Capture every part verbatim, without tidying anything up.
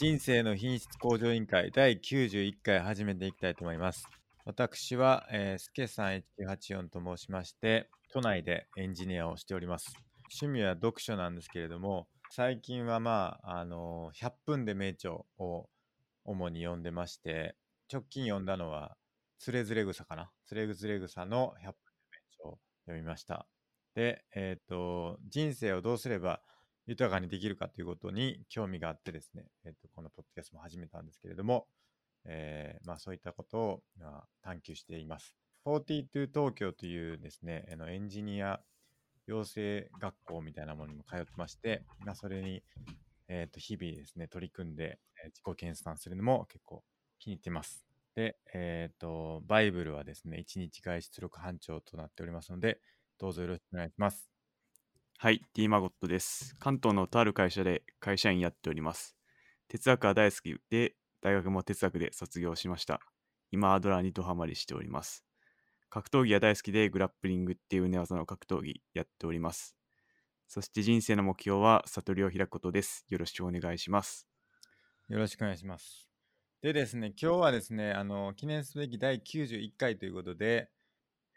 人生の品質向上委員会だいきゅうじゅういっかい始めていきたいと思います。私は、えー、すけさんいちきゅうはちよんと申しまして、都内でエンジニアをしております。趣味は読書なんですけれども、最近はまあ、あのー、ひゃっぷんで名著を主に読んでまして、直近読んだのは、つれづれ草かな。つれづれ草のひゃっぷんで名著を読みました。で、えっと、人生をどうすれば豊かにできるかということに興味があってですね、えー、とこのポッドキャストも始めたんですけれども、えーまあ、そういったことを、まあ、探求しています。フォーティーツー Tokyo というですね、あのエンジニア養成学校みたいなものにも通ってまして、まあ、それに、えー、と日々ですね、取り組んで、えー、自己研鑽するのも結構気に入ってます。で、えー、とバイブルはですね、いちにち外出力班長となっておりますので、どうぞよろしくお願いします。はい、Dマゴットです。関東のとある会社で会社員やっております。哲学は大好きで、大学も哲学で卒業しました。今アドラーにドハマりしております。格闘技は大好きで、グラップリングっていう寝技の格闘技やっております。そして人生の目標は悟りを開くことです。よろしくお願いします。よろしくお願いします。でですね、今日はですね、あの記念すべきだいきゅうじゅういっかいということで、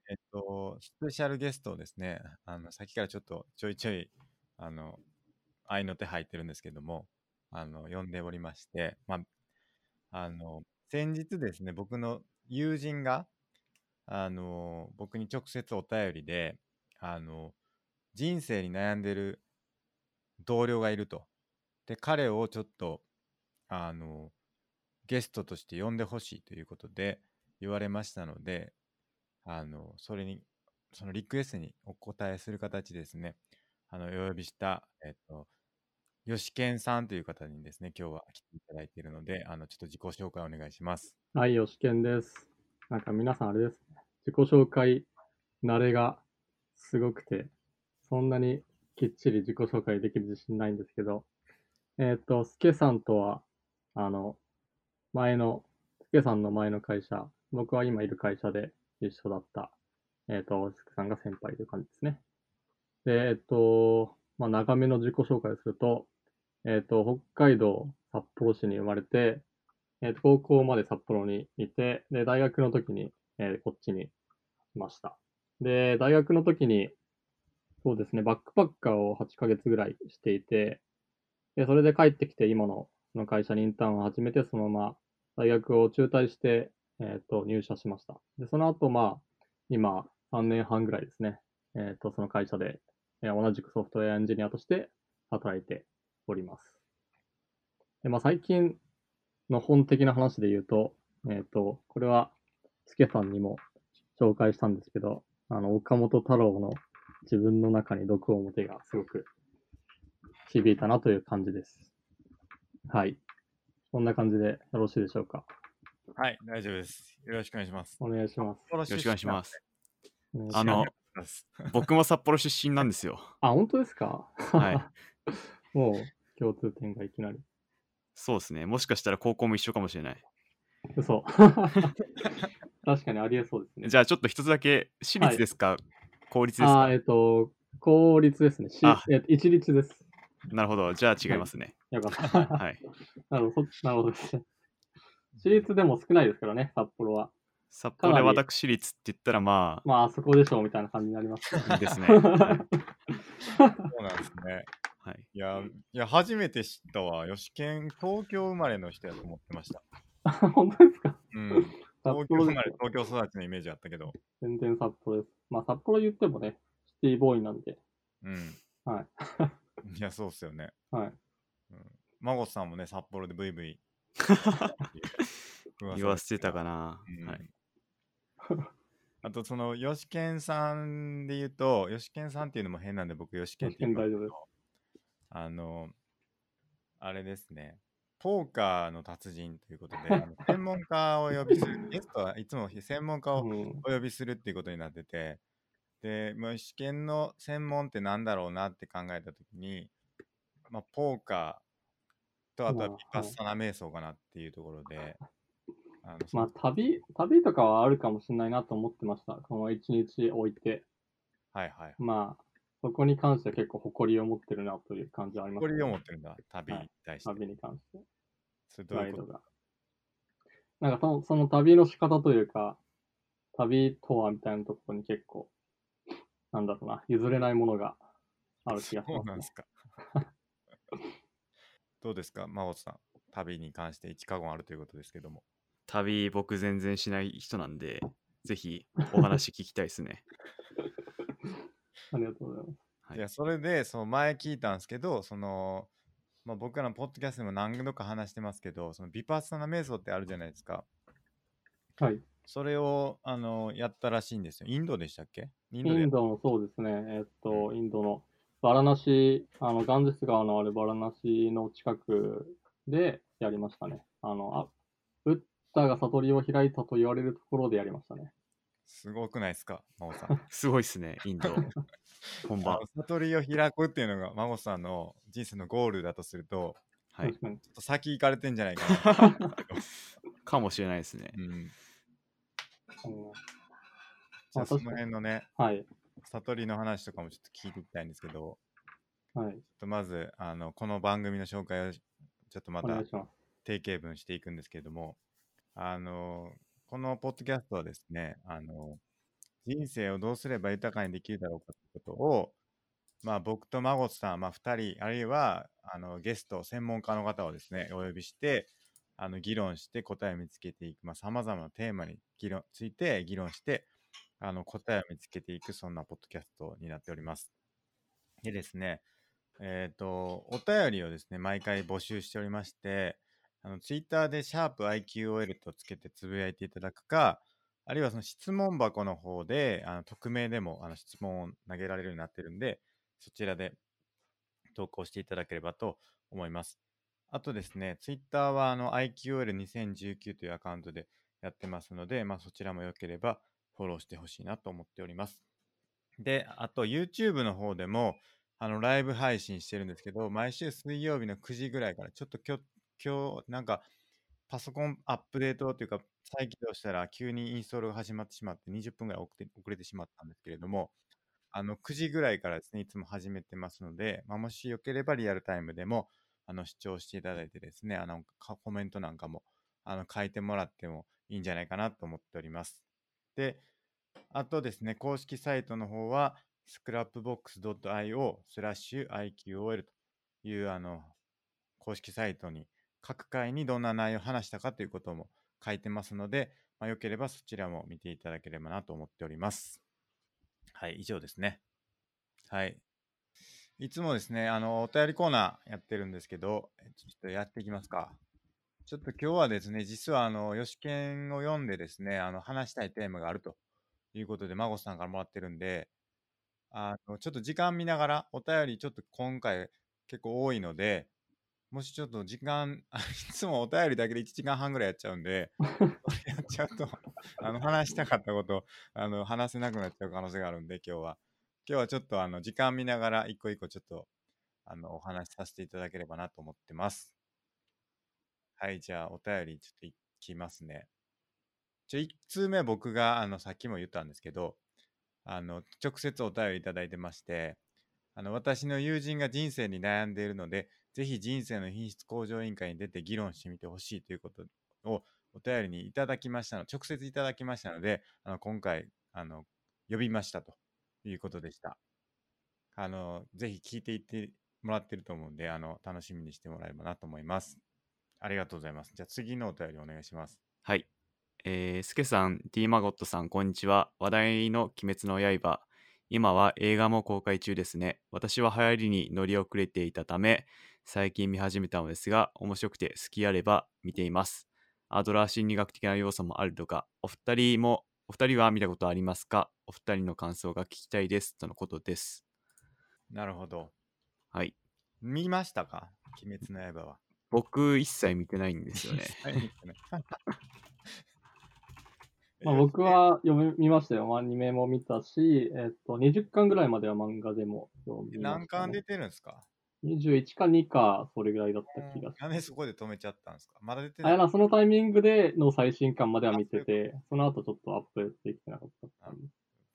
えっと、スペシャルゲストをですね、あの先からちょっとちょいちょいあの愛の手入ってるんですけども、あの呼んでおりまして、まあ、あの先日ですね、僕の友人があの僕に直接お便りで、あの人生に悩んでる同僚がいると。で、彼をちょっとあのゲストとして呼んでほしいということで言われましたので、あのそれにそのリクエストにお答えする形ですね、あのお呼びしたえっとよしけんさんという方にですね、今日は来ていただいているので、あのちょっと自己紹介お願いします。はい、よしけんです。なんか皆さんあれですね、自己紹介慣れがすごくて、そんなにきっちり自己紹介できる自信ないんですけど、えっとすけさんとはあの前のすけさんの前の会社、僕は今いる会社で一緒だった、えっと、すけさんが先輩という感じですね。で、えっと、まあ、長めの自己紹介をすると、えっと、北海道札幌市に生まれて、えっと、高校まで札幌にいて、で、大学の時に、えー、こっちに来ました。で、大学の時に、そうですね、バックパッカーをはちかげつぐらいしていて、で、それで帰ってきて、今の、その会社にインターンを始めて、そのまま大学を中退して、えっと、入社しました。で、その後、まあ、今、さんねんはんぐらいですね。えっと、その会社で、えー、同じくソフトウェアエンジニアとして働いております。で、まあ、最近の本的な話で言うと、えっと、これは、すけさんにも紹介したんですけど、あの、岡本太郎の自分の中に毒表がすごく響いたなという感じです。はい。こんな感じでよろしいでしょうか。はい、大丈夫です。よろしくお願いします。お願いします。よろしくお願いします。あの、僕も札幌出身なんですよ。あ、本当ですか？はい。もう共通点がいきなり。そうですね。もしかしたら高校も一緒かもしれない。嘘。確かにありえそうですね。じゃあちょっと一つだけ、私立ですか、はい、公立ですか？あ、えっと、公立ですね。一律です。なるほど。じゃあ違いますね。はい、よかった。はい。なるほど。なるほどですね。私立でも少ないですからね、札幌は。札幌で私立って言ったらまあ。まあ、そこでしょうみたいな感じになります、ね。ですね。はい、そうなんですね。はい、いや、いや初めて知ったわ。よしけん、東京生まれの人やと思ってました。本当ですか？うん。東京生まれ、東京育ちのイメージあったけど。全然札幌です。まあ、札幌言ってもね、シティボーイなんで。うん。はい。いや、そうっすよね。はい。孫さんもね、札幌でブイブイ。言わせてたかな、うん、はい。あとそのよしけんさんで言うと、よしけんさんっていうのも変なんで僕よしけんって言うと、あのあれですね、ポーカーの達人ということで専門家をお呼びするゲストはいつも専門家をお呼びするっていうことになってて、でよしけんの専門ってなんだろうなって考えたときに、まあ、ポーカーとあとはビパッサナ瞑想かなっていうところで、あのまあ旅旅とかはあるかもしれないなと思ってました。このいちにち置いて、はいはい、まあそこに関しては結構誇りを持ってるなという感じはあります、ね、誇りを持ってるんだ、旅に対して、はい、旅に関してどういうことか。なんかその、その旅の仕方というか、旅とはみたいなところに結構、なんだろうな、譲れないものがある気がしますね。そうなんですか。どうですか、真帆さん。旅に関して一過言あるということですけども。旅、僕全然しない人なんで、ぜひお話聞きたいですね。ありがとうございます。はい、いやそれでその前聞いたんですけど、その、まあ、僕らのポッドキャストでも何度か話してますけど、そのビパッサナ瞑想ってあるじゃないですか。はい。それをあのやったらしいんですよ。インドでしたっけ？インドで。インドのそうですね。えっとインドのバラナシ、あのガンジス川のあるバラナシの近くでやりましたね。あのあブッダが悟りを開いたと言われるところでやりましたね。すごくないですか、真帆さん。すごいですね、インド。本場。悟りを開くっていうのが真帆さんの人生のゴールだとすると、はい、ちょっと先行かれてんじゃないかな。かもしれないですね。うん。あ、その辺のね、はい、悟りの話とかもちょっと聞いていきたいんですけど、はい、ちょっとまずあのこの番組の紹介をちょっとまた定型文していくんですけれども、あのこのポッドキャストはですね、あの人生をどうすれば豊かにできるだろうかということを、まあ、僕と真帆さん、まあ、ふたりあるいはあのゲスト専門家の方をですねお呼びしてあの議論して答えを見つけていく、まあ、様々なテーマに議論ついて議論してあの答えを見つけていく、そんなポッドキャストになっております。でですね、えーと、お便りをですね毎回募集しておりまして、あのツイッターでシャープ アイキューオーエル とつけてつぶやいていただくか、あるいはその質問箱の方であの匿名でもあの質問を投げられるようになってるんで、そちらで投稿していただければと思います。あとですね、ツイッターはあの アイキューオーエルにせんじゅうきゅう というアカウントでやってますので、まあ、そちらもよければフォローしてほしいなと思っております。で、あと YouTube の方でもあのライブ配信してるんですけど、毎週水曜日のくじぐらいからちょっときょ今日なんかパソコンアップデートというか再起動したら急にインストールが始まってしまってにじゅっぷんぐらい遅れて、遅れてしまったんですけれども、あのくじぐらいからですねいつも始めてますので、まあ、もしよければリアルタイムでもあの視聴していただいてですね、あのコメントなんかもあの書いてもらってもいいんじゃないかなと思っております。で、あとですね公式サイトの方は スクラップボックスドットアイオースラッシュアイキューオーエル というあの公式サイトに各回にどんな内容を話したかということも書いてますので、まあ、よければそちらも見ていただければなと思っております。はい、以上ですね。はい、いつもですねあのお便りコーナーやってるんですけど、ちょっとやっていきますか。ちょっと今日はですね、実はあのよしけんを読んでですねあの話したいテーマがあるということで孫さんからもらってるんで、あのちょっと時間見ながらお便りちょっと今回結構多いので、もしちょっと時間いつもお便りだけでいちじかんはんぐらいやっちゃうんでやっちゃうとあの話したかったことあの話せなくなっちゃう可能性があるんで、今日は今日はちょっとあの時間見ながら一個一個ちょっとあのお話しさせていただければなと思ってます。はい、じゃあお便りちょっといきますね。ちょいち通目は僕があのさっきも言ったんですけど、あの直接お便りいただいてまして、あの私の友人が人生に悩んでいるのでぜひ人生の品質向上委員会に出て議論してみてほしいということをお便りにいただきましたの、直接いただきましたので、あの今回あの呼びましたということでした。あのぜひ聞いていってもらってると思うんで、あの楽しみにしてもらえればなと思います。ありがとうございます。じゃあ次のお便りお願いします。はい、えー、スケさん、Tマゴットさん、こんにちは。話題の鬼滅の刃。今は映画も公開中ですね。私は流行りに乗り遅れていたため、最近見始めたのですが、面白くて好きあれば見ています。アドラー心理学的な要素もあるとか、お二人も、お二人は見たことありますか？お二人の感想が聞きたいです。とのことです。なるほど。はい。見ましたか？鬼滅の刃は。僕、一切見てないんですよね。まあ、僕は読み見ましたよ。アニメも見たし、えっと、にじゅっかんぐらいまでは漫画でも読みました、ね。何巻出てるんですか？ にじゅういち かにか、それぐらいだった気がする。なんでそこで止めちゃったんですか？まだ出てない。あ、そのタイミングでの最新巻までは見てて、その後ちょっとアップできてなかった。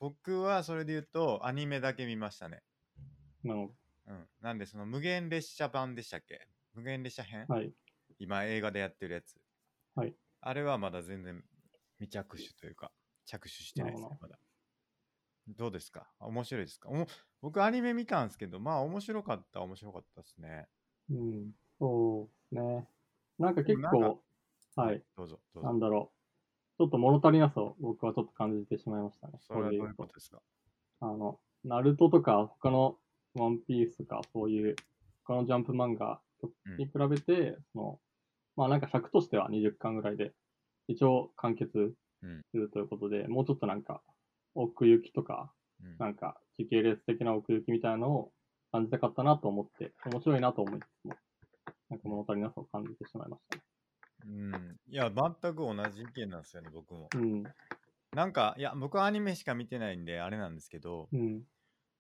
僕はそれで言うと、アニメだけ見ましたね。なるほど。うん。なんで、その無限列車版でしたっけ？無限列車編？はい。今映画でやってるやつ、はい、あれはまだ全然未着手というか着手してないですねまだ。どうですか、面白いですか？僕アニメ見たんですけど、まあ面白かった面白かったですね。うん、そうですね。なんか結構、はい、どうぞどうぞ。なんだろう、ちょっと物足りなさを僕はちょっと感じてしまいましたね。それはどういうことですか？あのナルトとか他のワンピースとかそういう他のジャンプ漫画に比べて、うん、そのまあなんか尺としてはにじゅっかんぐらいで一応完結するということで、うん、もうちょっとなんか奥行きとか、うん、なんか時系列的な奥行きみたいなのを感じたかったなと思って、面白いなと思いつつも、なんか物足りなさを感じてしまいましたね。うん。いや、全く同じ意見なんですよね、僕も。うん。なんか、いや、僕はアニメしか見てないんで、あれなんですけど、うん、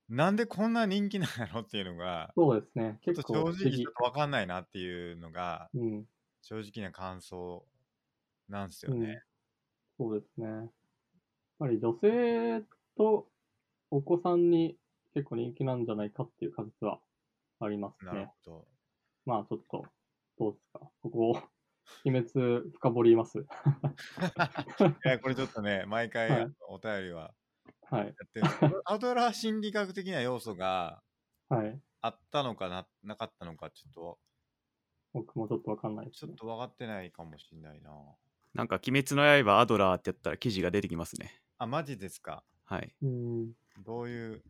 なんでこんな人気なんやろっていうのが、そうですね。結構ちょっと正直ちょっと分かんないなっていうのが、うん、正直な感想なんですよね。うん、そうですね。やっぱり女性とお子さんに結構人気なんじゃないかっていう仮説はありますね。なるほど。まあちょっと、どうですか？ここを秘密深掘ります。いや、これちょっとね、毎回お便りはやってる、はい、アドラー心理学的な要素があったのか な,、はい、なかったのか、ちょっと。僕もちょっとわかんないです、ね。ちょっとわかってないかもしれないな。なんか、鬼滅の刃、アドラーってやったら記事が出てきますね。あ、マジですか。はい。うん、どういう。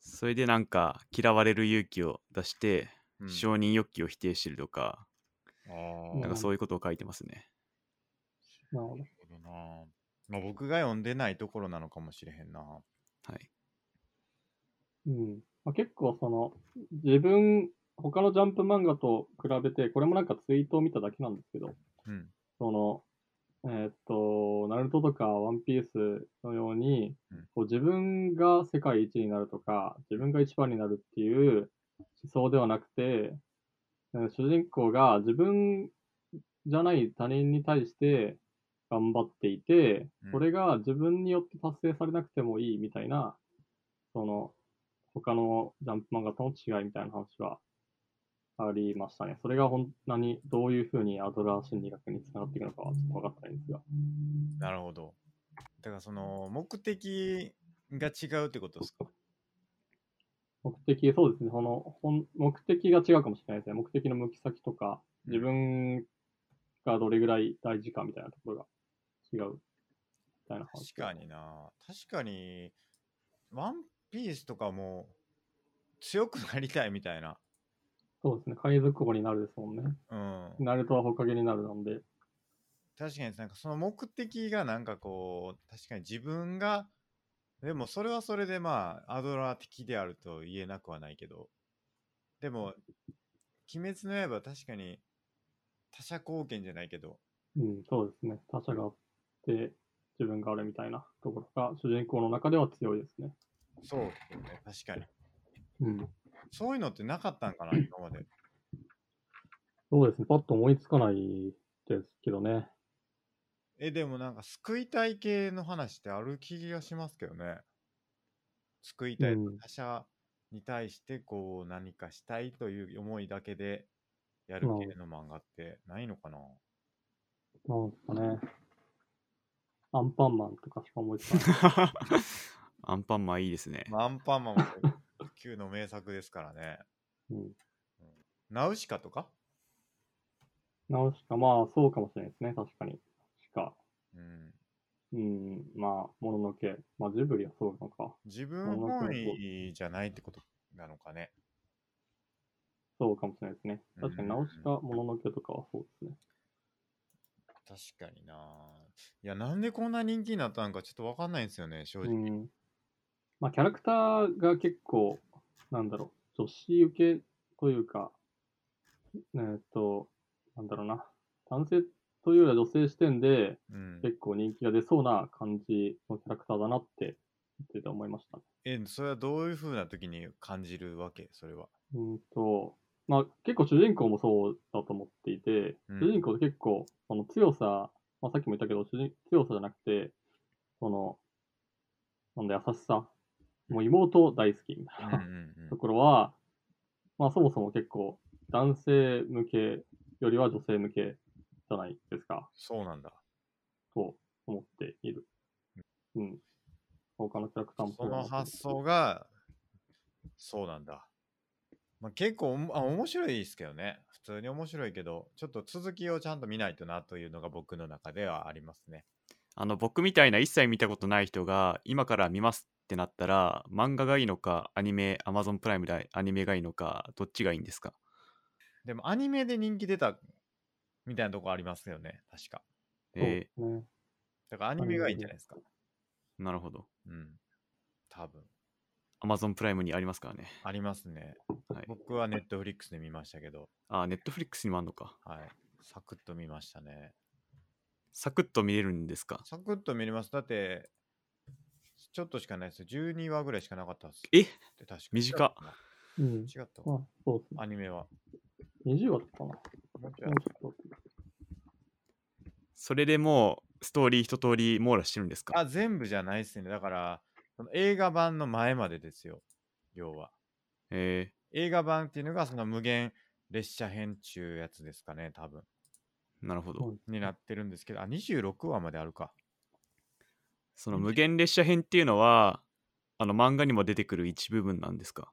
それでなんか嫌われる勇気を出して、うん、承認欲求を否定してるとか、あ、なんかそういうことを書いてますね。なるほどな。まあ僕が読んでないところなのかもしれへんな。はい。うん。まあ、結構その自分他のジャンプ漫画と比べて、これもなんかツイートを見ただけなんですけど、うん、その。えー、っと、ナルトとかワンピースのように、うん、こう自分が世界一になるとか、自分が一番になるっていう思想ではなくて、主人公が自分じゃない他人に対して頑張っていて、それが自分によって達成されなくてもいいみたいな、その、他のジャンプ漫画との違いみたいな話はありましたね。それがほんなにどういうふうにアドラー心理学につながっていくのかはちょっと分かってないんですが。なるほど。だからその目的が違うってことですか？目的、そうですね。その本目的が違うかもしれないですね。目的の向き先とか、自分がどれぐらい大事かみたいなところが違うみたいな話。確かにな。確かに、ワンピースとかも強くなりたいみたいな。そうですね、海賊王になるですもんね。うん。ナルトはほかげになるなんで。確かに、なんかその目的がなんかこう、確かに自分が、でもそれはそれでまあ、アドラー的であると言えなくはないけど、でも、鬼滅の刃は確かに他者貢献じゃないけど。うん、そうですね。他者があって、自分があるみたいなところが、主人公の中では強いですね。そうですね、確かに。うん。そういうのってなかったんかな今まで。そうですね、パッと思いつかないですけどね。え、でもなんか救いたい系の話ってある気がしますけどね。救いたい、他者に対してこう何かしたいという思いだけでやる系の漫画ってないのかな。なんですかね。アンパンマンとかしか思いつかない。アンパンマンいいですね。まあ、アンパンマンも。旧の名作ですからね、うん、ナウシカとかナウシカ、まあそうかもしれないですね、確かに。しか、うん、うん、まあもののけ、まあジブリはそうなのか、自分本位じゃないってことなのかね。そうかもしれないですね、確かに。ナウシカ、もののけとかはそうですね。確かにな。いや、なんでこんな人気になったのかちょっと分かんないんですよね、正直、うん。まあ、キャラクターが結構、なんだろう、女子受けというか、えー、っと、なんだろうな、男性というよりは女性視点で、うん、結構人気が出そうな感じのキャラクターだなって、ってて思いました、ね。え、それはどういう風な時に感じるわけ、それは。うんと、まあ結構主人公もそうだと思っていて、うん、主人公って結構、その強さ、まあ、さっきも言ったけど、主人強さじゃなくて、その、なんだ、優しさ。もう妹大好きみたいなところは、まあそもそも結構男性向けよりは女性向けじゃないですか。そうなんだ。と思っている。うん。他のキャラクターもその発想が、そうなんだ。まあ、結構あ面白いですけどね。普通に面白いけど、ちょっと続きをちゃんと見ないとなというのが僕の中ではありますね。あの僕みたいな一切見たことない人が今から見ますってなったら、漫画がいいのかアニメ、Amazon プライムでアニメがいいのか、どっちがいいんですか？でもアニメで人気出たみたいなとこありますよね、確か。えー、だからアニメがいいんじゃないですか。なるほど。うん。多分。Amazon プライムにありますからね。ありますね。はい、僕は Netflix で見ましたけど。ああ、Netflix にもあるのか。はい。サクッと見ましたね。サクッと見れるんですか？サクッと見れます。だって、ちょっとしかないですよ。じゅうにわぐらいしかなかったです。え？確か短っ。うん。違ったか。そうです。アニメは。にじゅうわだったかな。もうちょっと。それでもうストーリー一通り網羅してるんですか？あ、全部じゃないっすね。だからその映画版の前までですよ、要は。えー、映画版っていうのがその無限列車編中やつですかね、多分。なるほど。になってるんですけど、あ、にじゅうろくわまであるか。その無限列車編っていうのは、あの漫画にも出てくる一部分なんですか？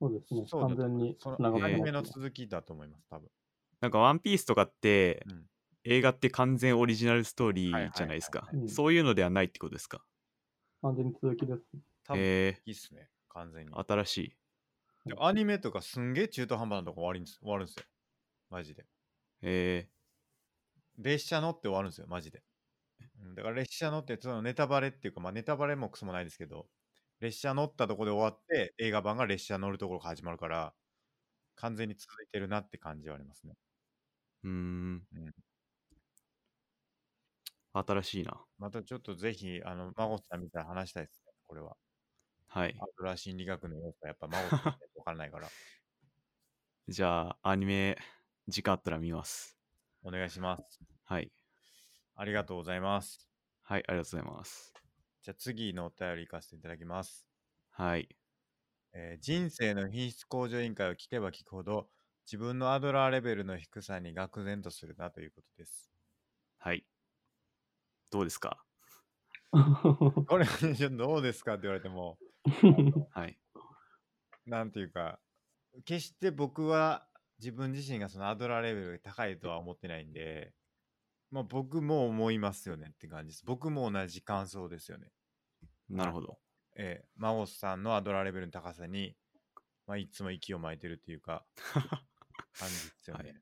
そうですね。完全にそのアニメの続きだと思います、多分。なんかワンピースとかって、うん、映画って完全オリジナルストーリーじゃないですか、はいはいはいはい、そういうのではないってことですか？完全に続きです。多分いいっすね、完全に新しい。でアニメとかすんげえ中途半端なとこ終わるんです終わるんですよ、マジで。えー、列車乗って終わるんですよ、マジで。だから列車乗って、そのネタバレっていうか、まあネタバレもクソもないですけど、列車乗ったとこで終わって映画版が列車乗るところが始まるから、完全に続いてるなって感じはありますね。うーん、うん、新しいな。またちょっとぜひ、あの、孫さんみたいな話したいですね、これは。はい。アドラー心理学の要素はやっぱ孫さんって分からないから。じゃあ、アニメ、時間あったら見ます。お願いします。はい。ありがとうございます。はい、ありがとうございます。じゃあ次のお便り行かせていただきます。はい。えー、人生の品質向上委員会を聞けば聞くほど、自分のアドラーレベルの低さに愕然とするなということです。はい。どうですか？これどうですかって言われてもはい、なんていうか、決して僕は自分自身がそのアドラーレベルが高いとは思ってないんで、まあ、僕も思いますよねって感じです。僕も同じ感想ですよね。なるほど。えー、マオさんのアドラーレベルの高さに、まあ、いつも息を巻いてるっていうか感じですよね、はい。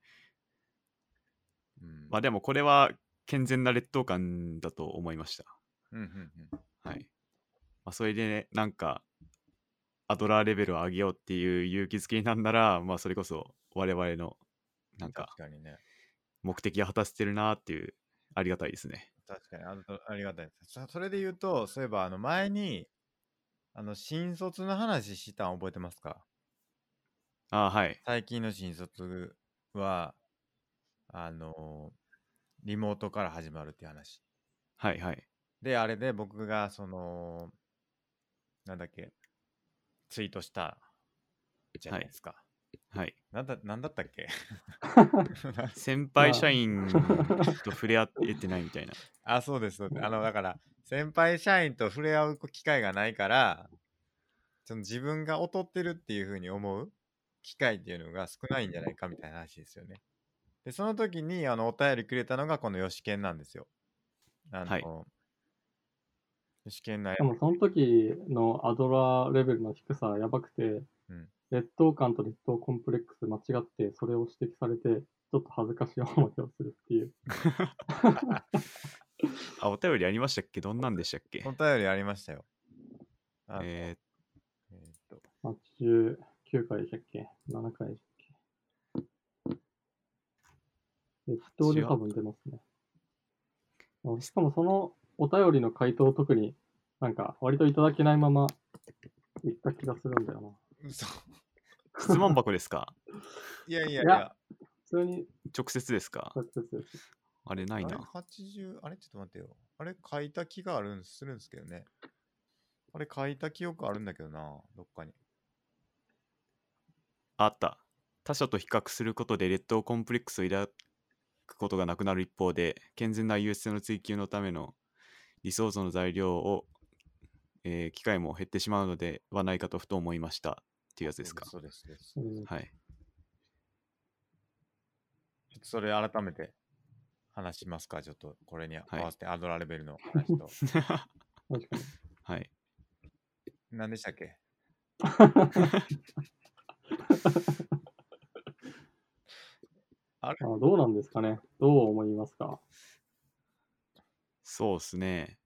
うん、まあでもこれは健全な劣等感だと思いました。うんうんうん、はい。まあ、それで、ね、なんかアドラーレベルを上げようっていう勇気づけになるなら、まあそれこそ我々のなんか目的を果たせてるなっていう、ありがたいですね。確かに あ, ありがたいです。それで言うと、そういえばあの前にあの新卒の話したん覚えてますか？あ、はい。最近の新卒はあのー。リモートから始まるっていう話。はいはい。で、あれで僕がその、なんだっけ、ツイートしたじゃないですか。はい。はい、なんだ、なんだったっけ先輩社員と触れ合ってないみたいな。あ、そうです。あの、だから、先輩社員と触れ合う機会がないから、その自分が劣ってるっていう風に思う機会っていうのが少ないんじゃないかみたいな話ですよね。でその時にあのお便りくれたのがこのよしけんなんですよ。あの、はい、よしけんなやでもその時のアドラーレベルの低さやばくて、うん、劣等感と劣等コンプレックス間違ってそれを指摘されてちょっと恥ずかしい思いをするっていうあ、お便りありましたっけ？どんなんでしたっけ？お便りありましたよ。えー、えー、っとはちじゅうきゅうかいでしたっけ？ななかいでしたっけ？えっと、多分出ますね。しかもそのお便りの回答を特になんか割といただけないまま言った気がするんだよな。質問箱ですか？いやいやいや。いや普通に直接ですか？直接です。あれないな。あれはちじゅう、あれちょっと待ってよ。あれ書いた気があるんするんですけどね。あれ書いた記憶あるんだけどな、どっかに。あった。他者と比較することで劣等コンプレックスを抱くことがなくなる一方で、健全な優越性の追求のための理想像の材料を、えー、機会も減ってしまうのではないかとふと思いましたっていうやつですか。そうです、そうです、はい。ちょっとそれ改めて話しますか。ちょっとこれに合わせてアドラレベルの話と、はい、はい、何でしたっけ。あれ、あ、どうなんですかね。どう思いますか。そうですね。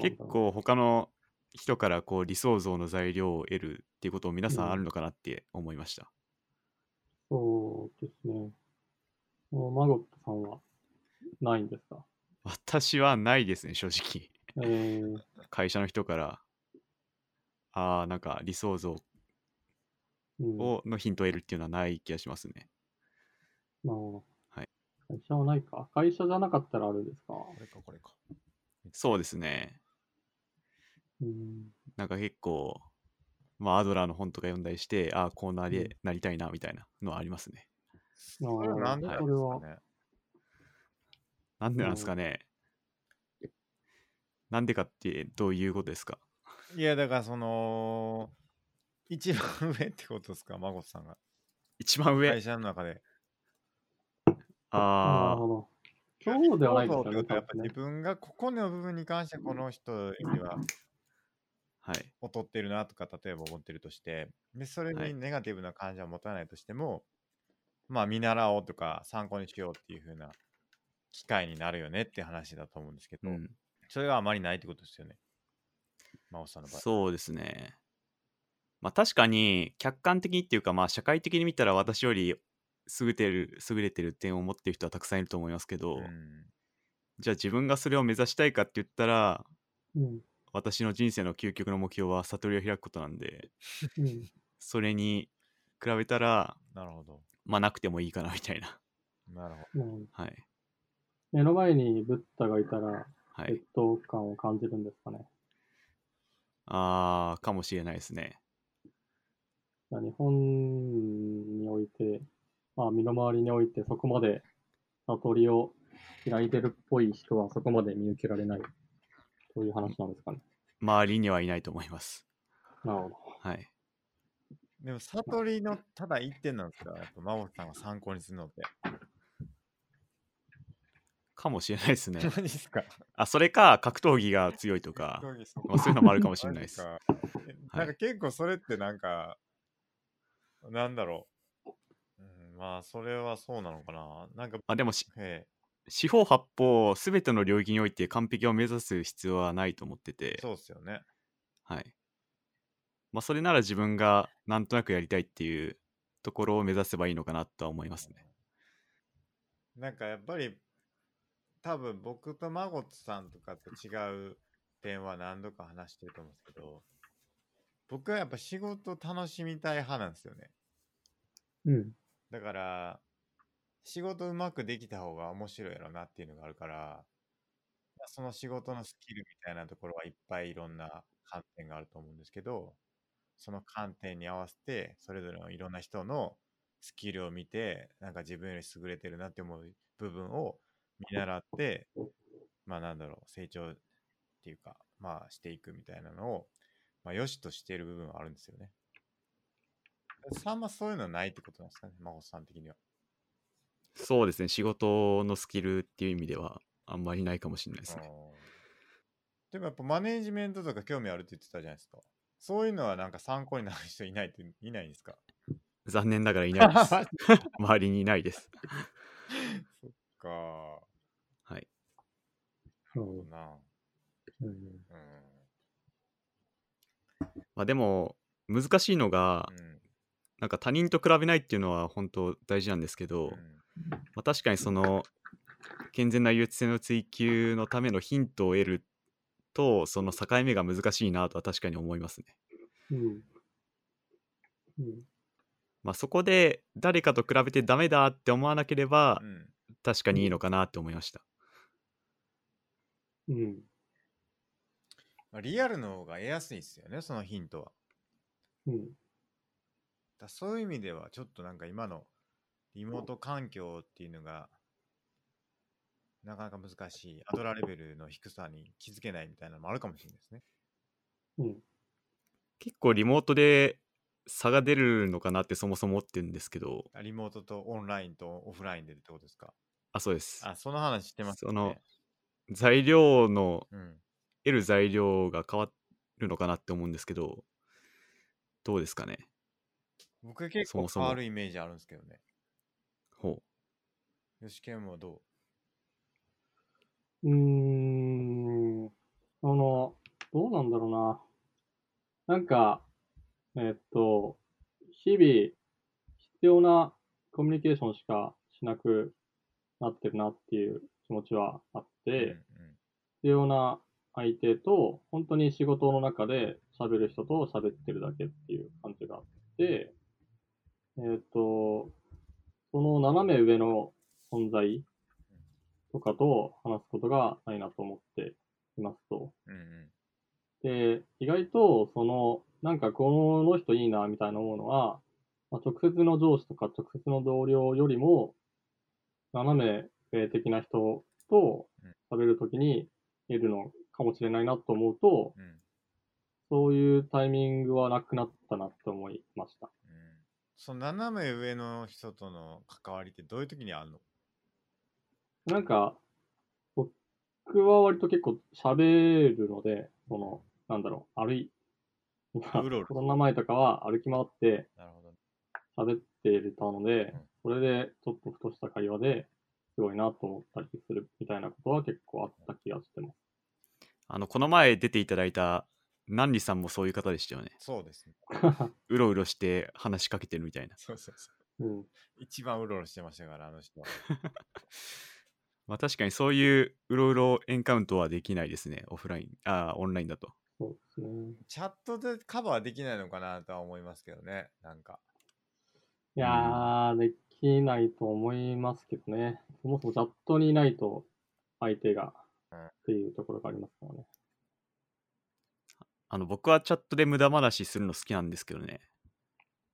結構他の人からこう理想像の材料を得るっていうことを皆さんあるのかなって思いました。うん、そうですね。マゴットさんはないんですか。私はないですね、正直。えー、会社の人から、ああ、なんか理想像をのヒントを得るっていうのはない気がしますね。まあ、はい。会社はないか。会社じゃなかったらあるんですか。これか、これか。そうですね。うん、なんか結構、まあ、アドラーの本とか読んだりして、ああ、こうなり、うん、なりたいなみたいなのはありますね。これなんでなんですかね。なんでなんですかね。なんでかってどういうことですか。いや、だからその一番上ってことですか、マゴさんが。一番上。会社の中で。ああ。そうではないですかね。やっぱ自分がここの部分に関してこの人には劣ってるなとか、例えば思ってるとして、でそれにネガティブな感情を持たないとしても、まあ見習おうとか参考にしようっていう風な機会になるよねって話だと思うんですけど、うん、それがあまりないってことですよね、真央さんの場合。そうですね。まあ確かに客観的にっていうか、まあ社会的に見たら私より優れてる優れてる点を持ってる人はたくさんいると思いますけど、うん、じゃあ自分がそれを目指したいかって言ったら、うん、私の人生の究極の目標は悟りを開くことなんで、うん、それに比べたら、なるほど、まあなくてもいいかなみたいな。なるほど、うん、はい。目の前にブッダがいたら劣等感を感じるんですかね。はい、ああ、かもしれないですね。日本において、まあ、身の回りにおいてそこまで悟りを開いてるっぽい人はそこまで見受けられないという話なんですかね。周りにはいないと思います。なるほど、はい。でも悟りのただ一点なんですか、やっぱ真帆さんが参考にするのってかもしれないですね。何ですか。あ、それか格闘技が強いとか、まあ、そういうのもあるかもしれないです。なんか、なんか結構それってなんか、はい、なんだろう、うん、まあそれはそうなのかな。なんか、あ、でもし四方八方すべての領域において完璧を目指す必要はないと思ってて。そうですよね。はい。まあ、それなら自分がなんとなくやりたいっていうところを目指せばいいのかなとは思いますね。なんかやっぱり多分僕とマゴットさんとかと違う点は何度か話してると思うんですけど、僕はやっぱ仕事を楽しみたい派なんですよね。うん。だから仕事うまくできた方が面白いやろなっていうのがあるから、その仕事のスキルみたいなところはいっぱいいろんな観点があると思うんですけど、その観点に合わせてそれぞれのいろんな人のスキルを見て、なんか自分より優れてるなって思う部分を見習って、まあなんだろう、成長っていうか、まあしていくみたいなのを、まあ良しとしている部分はあるんですよね。さんまそういうのはないってことなんですかね、真帆さん的には。そうですね、仕事のスキルっていう意味ではあんまりないかもしれないですね。でもやっぱマネージメントとか興味あるって言ってたじゃないですか。そういうのはなんか参考になる人いないっていないんですか。残念ながらいないです。周りにいないです。そっか。はい。そうな。うん。うん、まあでも難しいのが、うん、なんか他人と比べないっていうのは本当大事なんですけど、うん、まあ、確かにその健全な優越性の追求のためのヒントを得ると、その境目が難しいなとは確かに思いますね。うん。うん。まあ、そこで誰かと比べてダメだって思わなければ、うん、確かにいいのかなって思いました。うん。まあ、リアルの方が得やすいですよね、そのヒントは。うん。だそういう意味ではちょっとなんか今のリモート環境っていうのがなかなか難しい、アドラレベルの低さに気づけないみたいなのもあるかもしれないですね。うん、結構リモートで差が出るのかなってそもそも思ってるんですけど。リモートとオンラインとオフラインでってことですか？あ、そうです。あ、その話してますね。その材料の、うん、得る材料が変わるのかなって思うんですけど、どうですかね。僕結構変わるイメージあるんですけどね。そもそも。ほう。吉健はどう？うーん、あのどうなんだろうな。なんか。えっと、日々必要なコミュニケーションしかしなくなってるなっていう気持ちはあって、うんうん、必要な相手と本当に仕事の中で喋る人と喋ってるだけっていう感じがあって、えっと、その斜め上の存在とかと話すことがないなと思っていますと。うんうん、で、意外とそのなんかこの人いいなみたいなものは、まあ、直接の上司とか直接の同僚よりも斜め的な人と食べるときにいるのかもしれないなと思うと、うん、そういうタイミングはなくなったなって思いました。うん、その斜め上の人との関わりってどういうときにあるの？なんか僕は割と結構喋るので、そのなんだろう、歩いコロナ前とかは歩き回って喋っていたので、それでちょっとふとした会話ですごいなと思ったりするみたいなことは結構あった気がしてます。あのこの前出ていただいた南里さんもそういう方でしたよね。そうですね。うろうろして話しかけてるみたいな。そうそうそう、うん。一番うろうろしてましたから、あの人は。まあ確かにそういううろうろエンカウントはできないですね。オフライン、あ、オンラインだと。チャットでカバーできないのかなとは思いますけどね。なんかいやー、うん、できないと思いますけどね。そもそもチャットにいないと相手が、うん、っていうところがありますからね。あの僕はチャットで無駄話するの好きなんですけどね。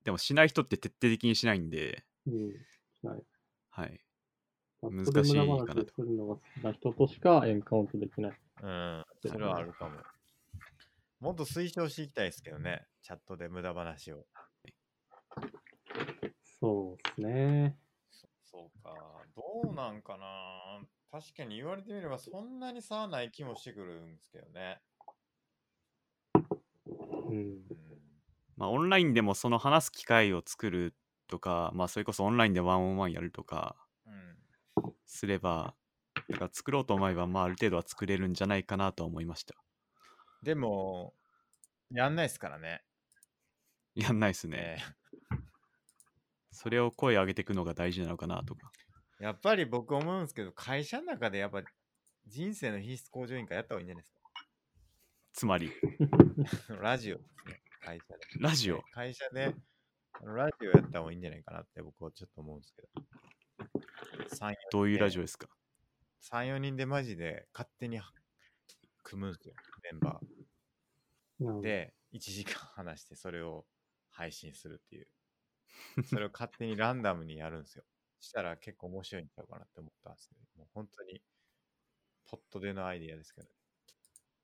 でもしない人って徹底的にしないんで、うん、しない、はい、難しいかなと。チャットで無駄話するのが好きな人としかエンカウントできない、うん、それはあるかも。もっと推奨していきたいですけどね、チャットで無駄話を。そうですね。そうか、どうなんかな。確かに言われてみればそんなに差はない気もしてくるんですけどね。うんうん、まあオンラインでもその話す機会を作るとか、まあそれこそオンラインでワンオンワンやるとかすれば、うん、だから作ろうと思えばまあある程度は作れるんじゃないかなと思いました。でもやんないですからね。やんないですね。それを声上げていくのが大事なのかなとか。やっぱり僕思うんですけど、会社の中でやっぱ人生の品質向上委員会やった方がいいんじゃないですか。つまりラジオですね。会社でラジオ、会社でラジオやった方がいいんじゃないかなって僕はちょっと思うんですけど。どういうラジオですか？さん、よにんでマジで勝手に組むんですよ、メンバーで。いちじかん話してそれを配信するっていう、それを勝手にランダムにやるんですよ。したら結構面白いんちゃうかなって思ったんですけど、もう本当にポッと出のアイディアですけど、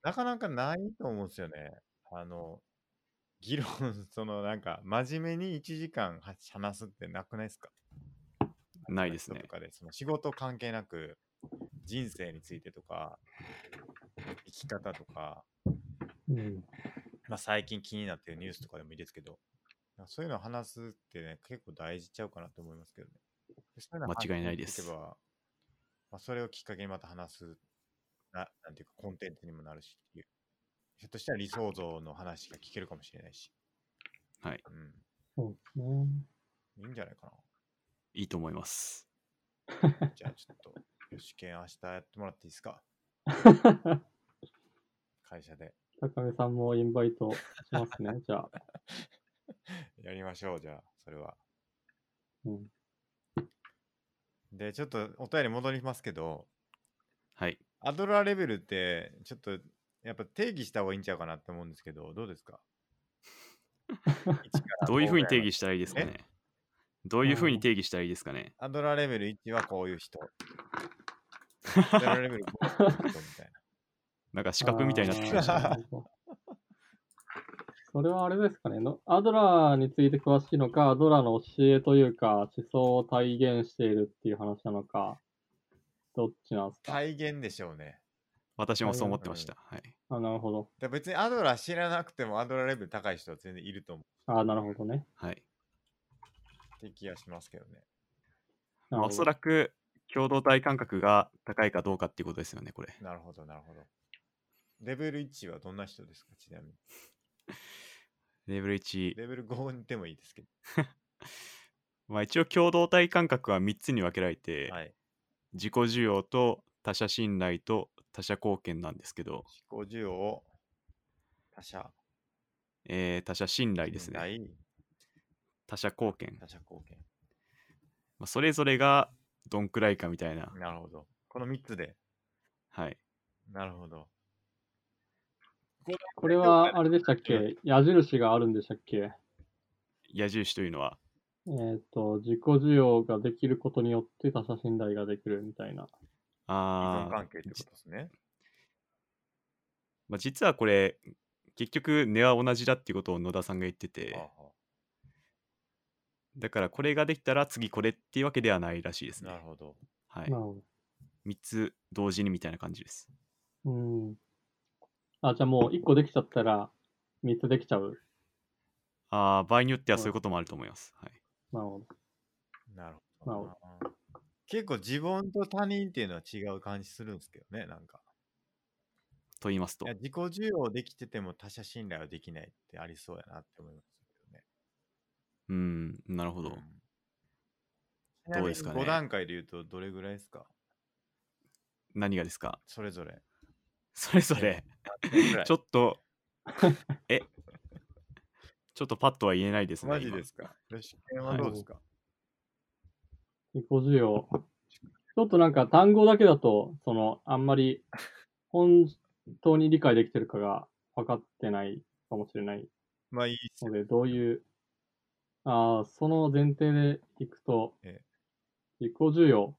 なかなかないと思うんですよね。あの議論、そのなんか真面目にいちじかん話すってなくないですか？ないですね。とかでその仕事関係なく人生についてとか生き方とか、うん、まあ最近気になってるニュースとかでもいいですけど、そういうのを話すってね、結構大事ちゃうかなと思いますけどね。そういうの間違いないです。まあ、それをきっかけにまた話すな、なんていうかコンテンツにもなるしっていう。ひょっとしたら理想像の話が聞けるかもしれないし。はい。うん。いいんじゃないかな。いいと思います。じゃあちょっと、よしけん明日やってもらっていいですか？会社で高見さんもインバイトしますね。じゃあやりましょう。じゃあそれは、うん、でちょっとお便り戻りますけど、はい、アドラーレベルってちょっとやっぱ定義した方がいいんちゃうかなって思うんですけど、どうですか？どういうふうに定義したらいいですかね。どういうふうに定義したらいいですかね。アンドラレベルいちはこういう人。アンドラレベルごはこういう人みたいな。なんか資格みたいになってきましたね。それはあれですかね。アドラーについて詳しいのか、アドラーの教えというか、思想を体現しているっていう話なのか、どっちなんですか？体現でしょうね。私もそう思ってました。はい。あ、なるほど。で別にアドラー知らなくても、アドラーレベル高い人は全然いると思う。あ、なるほどね。はい。って気がしますけどね。まあ、おそらく、共同体感覚が高いかどうかっていうことですよね、これ。なるほど、なるほど。レベルいちはどんな人ですか、ちなみに。レベルいち、レベルごでもいいですけどまあ一応共同体感覚はみっつに分けられて、はい、自己需要と他者信頼と他者貢献なんですけど、自己需要、他者、えー、他者信頼ですね、他者貢献、他者貢献、まあ、それぞれがどんくらいかみたいな。なるほど、このみっつで。はい、なるほど。これはあれでしたっけ？矢印があるんでしたっけ？矢印というのは、えっと自己需要ができることによって他者信頼ができるみたいな。ああ、関係ってことですね。まあ、実はこれ結局根は同じだっていうことを野田さんが言ってて、だからこれができたら次これっていうわけではないらしいですね。なるほど。はい。みっつ同時にみたいな感じです。うん。あ、じゃあもういっこできちゃったらみっつできちゃう。ああ、場合によってはそういうこともあると思います。はい。なるほど。なるほど。なるほど。結構自分と他人っていうのは違う感じするんですけどね、なんか。と言いますと。いや、自己需要できてても他者信頼はできないってありそうやなって思いますけどね。うーん、なるほど。うん、どうですかね。ご段階で言うとどれぐらいですか？何がですか？それぞれ。それぞれちょっとえちょっとパッとは言えないですね。マジですか？試験はどうですか？はい、自己需要ちょっとなんか単語だけだとそのあんまり本当に理解できてるかが分かってないかもしれないまあいいので、どういうあその前提でいくと、ええ、自己需要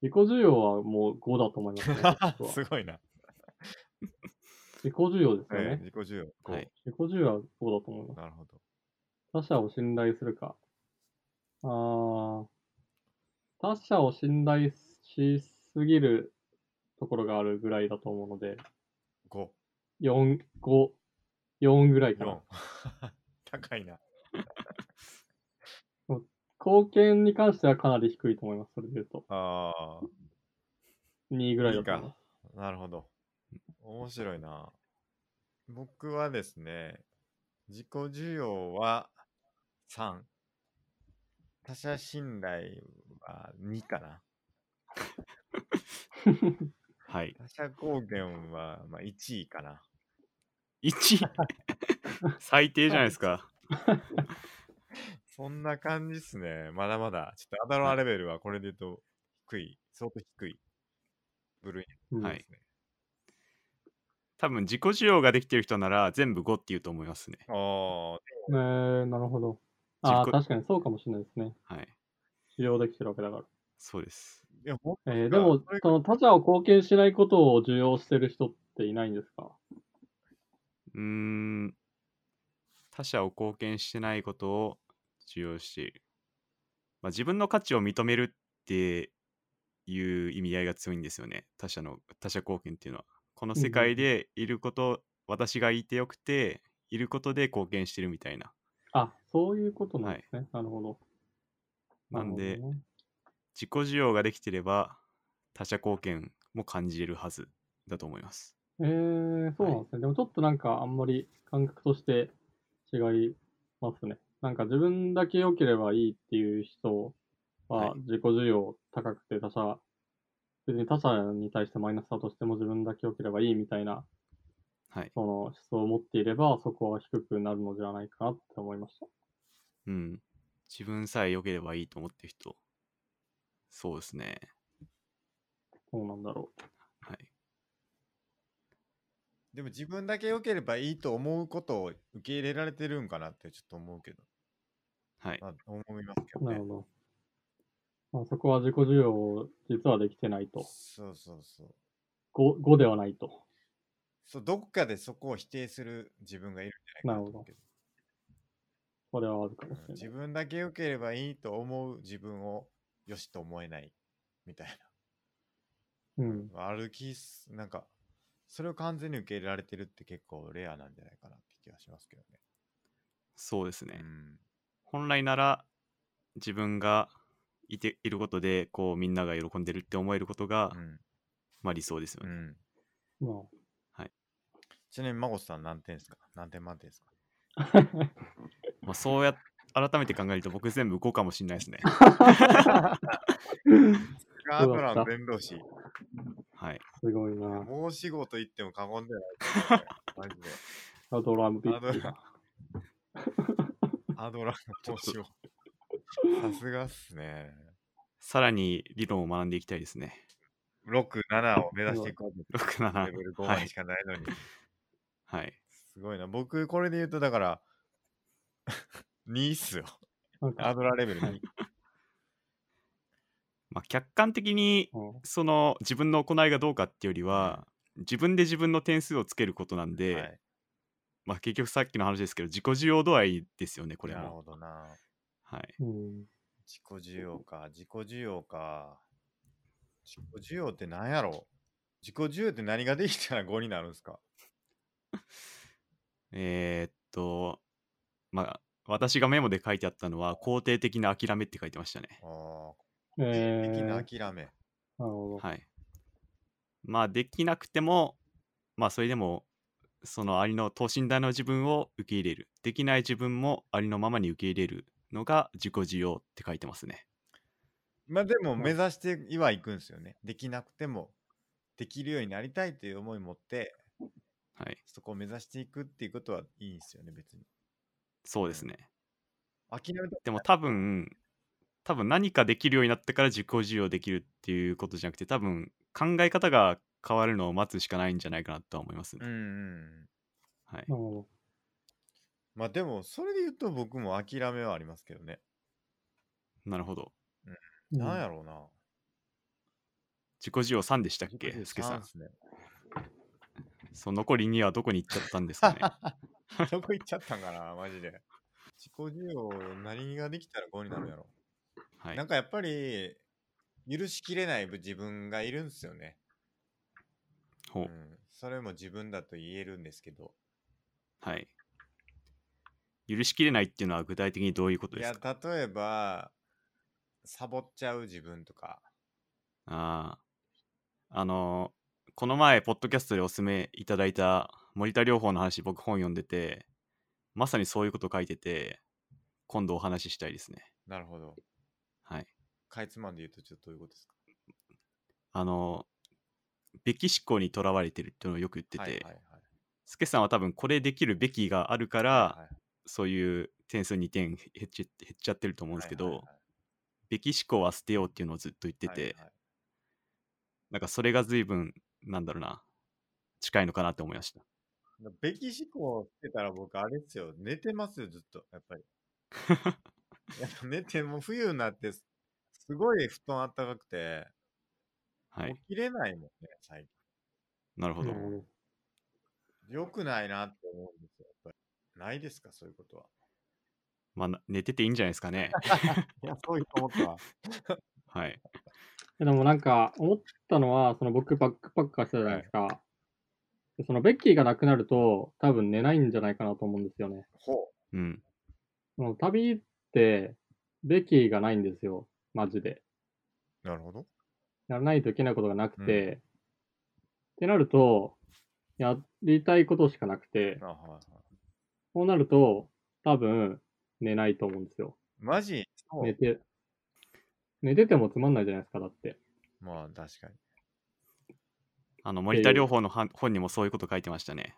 自己需要はもうごだと思います、ね、すごいな。自己需要ですよね、えー、自己需要ご、はい、自己需要はごだと思います。なるほど。他者を信頼するか、あー他者を信頼しすぎるところがあるぐらいだと思うのでご よん ご よんぐらいかな。高いな。貢献に関してはかなり低いと思います。それで言うとあにぐらいだと思います。なるほど、面白いな。僕はですね、自己需要はさん、他者信頼はにかな。はい。他者貢献は、まあ、いちいかな。いちい最低じゃないですか。そんな感じですね。まだまだ。ちょっとアダロアレベルはこれで言うと低い、相当低い部類ですね。はい、多分自己需要ができてる人なら全部ごっていうと思いますね。ああ、えー、なるほど。ああ、確かにそうかもしれないですね。はい。需要できてるわけだから。そうです。いや、えー、でもその他者を貢献しないことを需要してる人っていないんですか？うーん、他者を貢献してないことを需要している。まあ、自分の価値を認めるっていう意味合いが強いんですよね。他者の他者貢献っていうのは。この世界でいること、うん、私がいてよくて、いることで貢献してるみたいな。あ、そういうことなんですね。はい、なるほど。なんで、なるほどね、自己需要ができてれば、他者貢献も感じれるはずだと思います。えー、そうなんですね。はい、でもちょっとなんかあんまり感覚として違いますね。なんか自分だけ良ければいいっていう人は、自己需要高くて他者、はい、別に他者に対してマイナスだとしても自分だけ良ければいいみたいな、はい、その思想を持っていればそこは低くなるのではないかなって思いました。うん。自分さえ良ければいいと思ってる人。そうですね。そうなんだろう。はい。でも自分だけ良ければいいと思うことを受け入れられてるんかなってちょっと思うけど。はい。まあ、思いますけどね。なるほど。まあ、そこは自己需要を実はできてないと。そうそうそう。ごではないと。そう、どこかでそこを否定する自分がいるんじゃないかと思うけど。なるほど。これはあるかもしれない。自分だけ良ければいいと思う自分をよしと思えないみたいな。うん。歩きす、なんか、それを完全に受け入れられてるって結構レアなんじゃないかなって気がしますけどね。そうですね。うん、本来なら自分がいていることでこうみんなが喜んでるって思えることが、うん、まあ理想ですよね。うん。まあ、はい。ちなみにまごさん何点ですか？何点満点ですか？まあそうや改めて考えると僕全部ごかもしれないですね。スカートラン伝道師。はい。すごいな。もう仕事言っても過言ではない。マジで。アドラムピッチ。アドラムピッチ。さすがっすね。さらに理論を学んでいきたいですね。ろく、ななを目指していく。ろく、なな。レベルごまでしかないのに。はい。すごいな。僕、これで言うと、だから、にっすよ。アドラレベルに。まあ、客観的にその自分の行いがどうかっていうよりは自分で自分の点数をつけることなんで、はい、まあ結局さっきの話ですけど自己需要度合いですよね、これも。なるほどな。はい。うん、自己需要か、自己需要か。自己需要って何やろ？自己需要って何ができたらごになるんですか？えっと、まあ私がメモで書いてあったのは肯定的な諦めって書いてましたね。ああ。的な諦め、えー、はい。まあできなくてもまあそれでもそのありの等身大の自分を受け入れる、できない自分もありのままに受け入れるのが自己需要って書いてますね。まあでも目指してはいくんですよね。できなくてもできるようになりたいという思いを持って、はい、そこを目指していくっていうことはいいんですよね、別に。そうですね。諦めでも多分多分何かできるようになってから自己需要できるっていうことじゃなくて、多分考え方が変わるのを待つしかないんじゃないかなとは思いますね。うんうん。はい。まあでもそれで言うと僕も諦めはありますけどね。なるほど。うん、なんやろうな、うん。自己需要さんでしたっけ、すけさん。そう、残りにはどこに行っちゃったんですかね。どこ行っちゃったんかな、マジで。自己需要何ができたらごになるやろ。はい、なんかやっぱり許しきれない自分がいるんですよね。ほう、うん、それも自分だと言えるんですけど。はい。許しきれないっていうのは具体的にどういうことですか？いや、例えばサボっちゃう自分とか。ああ、あのー、この前ポッドキャストでおすすめいただいた森田療法の話、僕本読んでてまさにそういうこと書いてて、今度お話ししたいですね。なるほど。はい、かいつまんで言うとちょっとどういうことですか？あのべき思考にとらわれてるっていうのをよく言ってて、スケさんは多分これできるべきがあるから、はいはい、そういう点数にてん減っちゃって減っちゃってると思うんですけど、はいはいはい、べき思考は捨てようっていうのをずっと言ってて、はいはい、なんかそれが随分なんだろうな近いのかなって思いました。べき思考を捨てたら僕あれですよ、寝てますよずっとやっぱり。寝ても冬になってすごい布団あったかくて、はい、起きれないもんね最近。なるほど、うん、よくないなって思うんですよやっぱり。ないですかそういうことは？まあ寝てていいんじゃないですかね。いやそういうと思ったわ。はい。でもなんか思ったのは、その僕バックパッカーしてたじゃないですか、はい、そのベッキーがなくなると多分寝ないんじゃないかなと思うんですよね。ほう、うん。旅ってべきがないんですよ、マジで。なるほど。やらないといけないことがなくて、うん、ってなるとやりたいことしかなくて、あ、はいはい、そうなると多分寝ないと思うんですよ。マジ？寝て寝ててもつまんないじゃないですか、だって。まあ確かに。あの森田療法の本にもそういうこと書いてましたね。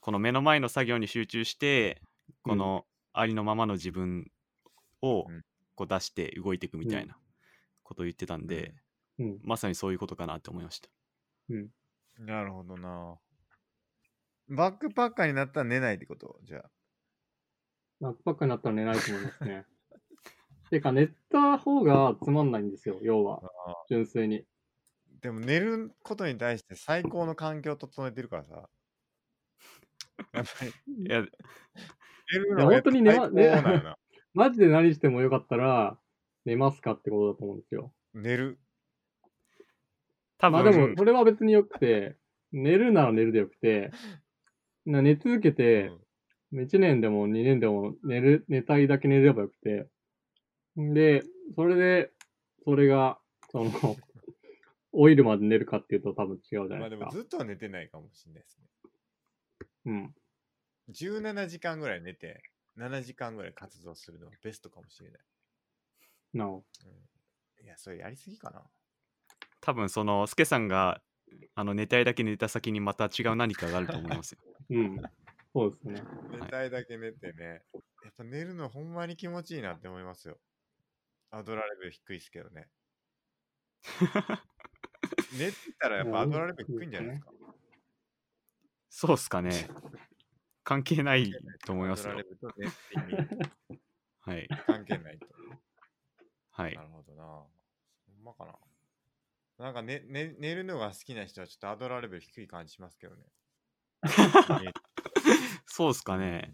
この目の前の作業に集中してこの、うん、ありのままの自分をこう出して動いていくみたいなことを言ってたんで、うんうん、まさにそういうことかなって思いました。うん、なるほどな。バックパッカーになったら寝ないってこと？じゃあバックパッカーになったら寝ないと思いますね。てか寝た方がつまんないんですよ、要は純粋に。でも寝ることに対して最高の環境を整えてるからさ、やっぱりいや寝るのはやっぱ最高なんだな。マジで何してもよかったら寝ますかってことだと思うんですよ。寝る。多分まあでもそれは別によくて、寝るなら寝るでよくて、な寝続けて、うん、いちねんでもにねんでも寝る寝たいだけ寝ればよくて、でそれでそれがその老いるまで寝るかっていうと多分違うじゃないですか。まあでもずっとは寝てないかもしれないですね。うん。じゅうななじかんぐらい寝てななじかんぐらい活動するのがベストかもしれない。なお、うん。いや、それやりすぎかな。多分そのスケさんがあの寝たいだけ寝た先にまた違う何かがあると思いますよ。うん。そうですね。寝たいだけ寝てね、はい、やっぱ寝るのほんまに気持ちいいなって思いますよ。アドラレベル低いですけどね。寝てたらやっぱアドラレベル低いんじゃないですか。そうっすかね。関係ないと思いますよ。アドラレベルと寝って意味。はい。関係ないと。はい。なるほどな。ほんまかな。なんか、ねね、寝るのが好きな人はちょっとアドラレベル低い感じしますけどね。そうっすかね。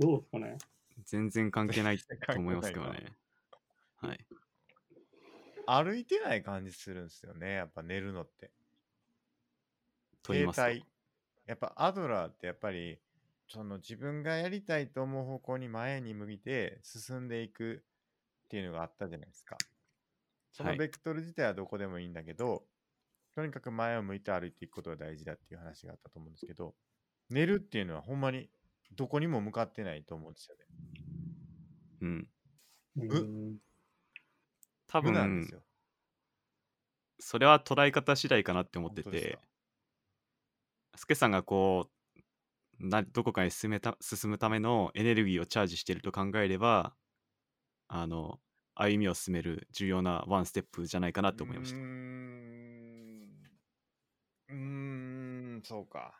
どうっすかね。全然関係ないと思いますけどね。はい。歩いてない感じするんですよね、やっぱ寝るのって。と言いますか。やっぱアドラーってやっぱりその自分がやりたいと思う方向に前に向いて進んでいくっていうのがあったじゃないですか。そのベクトル自体はどこでもいいんだけど、はい、とにかく前を向いて歩いていくことが大事だっていう話があったと思うんですけど、寝るっていうのはほんまにどこにも向かってないと思うんですよね。うん。無。多分無なんですよ。それは捉え方次第かなって思ってて、スケさんがこうなどこかに進めた進むためのエネルギーをチャージしてると考えれば、あの歩みを進める重要なワンステップじゃないかなと思いました。うーんうーんそうか。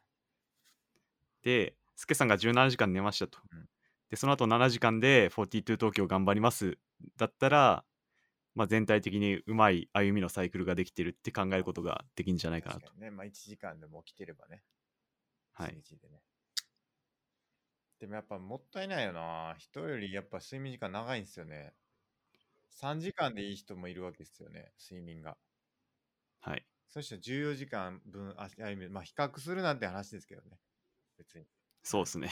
でスケさんがじゅうななじかん寝ましたと、うん、でその後ななじかんでよんじゅうに東京頑張りますだったら、まあ、全体的にうまい歩みのサイクルができてるって考えることができるんじゃないかなと。ね、まあいちじかんでも起きてればね。はい。でね。でもやっぱもったいないよな。人よりやっぱ睡眠時間長いんですよね。さんじかんでいい人もいるわけですよね、睡眠が。はい。そしてじゅうよじかんぶん歩み、まあ比較するなんて話ですけどね。別に。そうですね。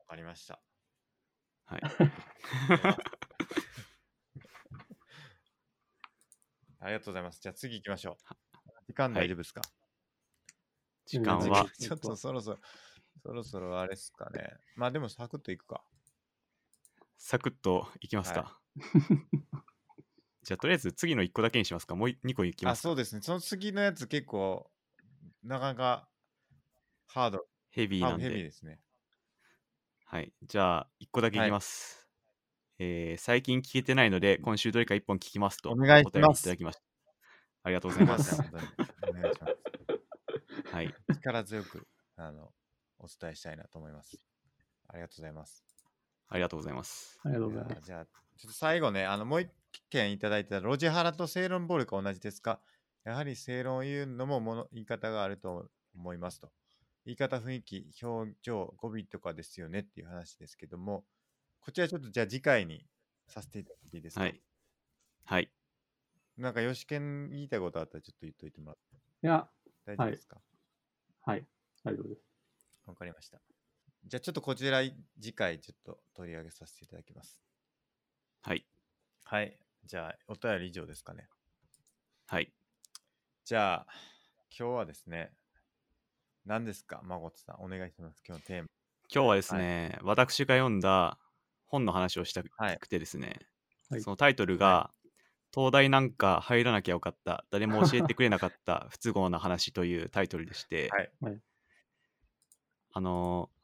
わかりました。はい。ありがとうございます。じゃあ次行きましょう。時間大丈夫ですか？はい、時間はちょっとそろそろそろそろあれですかね。まあでもサクッといくか。サクッといきますか。はい、じゃあとりあえず次のいっこだけにしますか。もうにこいきますか。あ、そうですね。その次のやつ結構なかなかハードヘビーなんで。ヘビーですね。はい。じゃあいっこだけいきます。はい、えー、最近聞けてないので今週どれかいっぽん聞きますとお願いします。いただきました。ありがとうございます。本当にお願いします。はい。力強くあのお伝えしたいなと思います。ありがとうございます。ありがとうございます。ありがとうございます。じゃあちょっと最後ね、あのもう一件いただいたロジハラと正論暴力は同じですか？やはり正論を言うのももの言い方があると思いますと。言い方、雰囲気、表情、語尾とかですよねっていう話ですけども、こちらちょっとじゃあ次回にさせていただいていいですか？はい。はい。なんかよしけん言いたいことあったらちょっと言っといてもらって。いや、大丈夫ですか？はい。はい、大丈夫です。わかりました。じゃあちょっとこちら次回ちょっと取り上げさせていただきます。はい。はい。じゃあお便り以上ですかね。はい。じゃあ今日はですね、何ですか？まごつさん、お願いします。今日のテーマ。今日はですね、はい、私が読んだ本の話をしたくてですね、はい、そのタイトルが、はい、東大なんか入らなきゃよかった誰も教えてくれなかった不都合な話というタイトルでして、はいはい、あのー、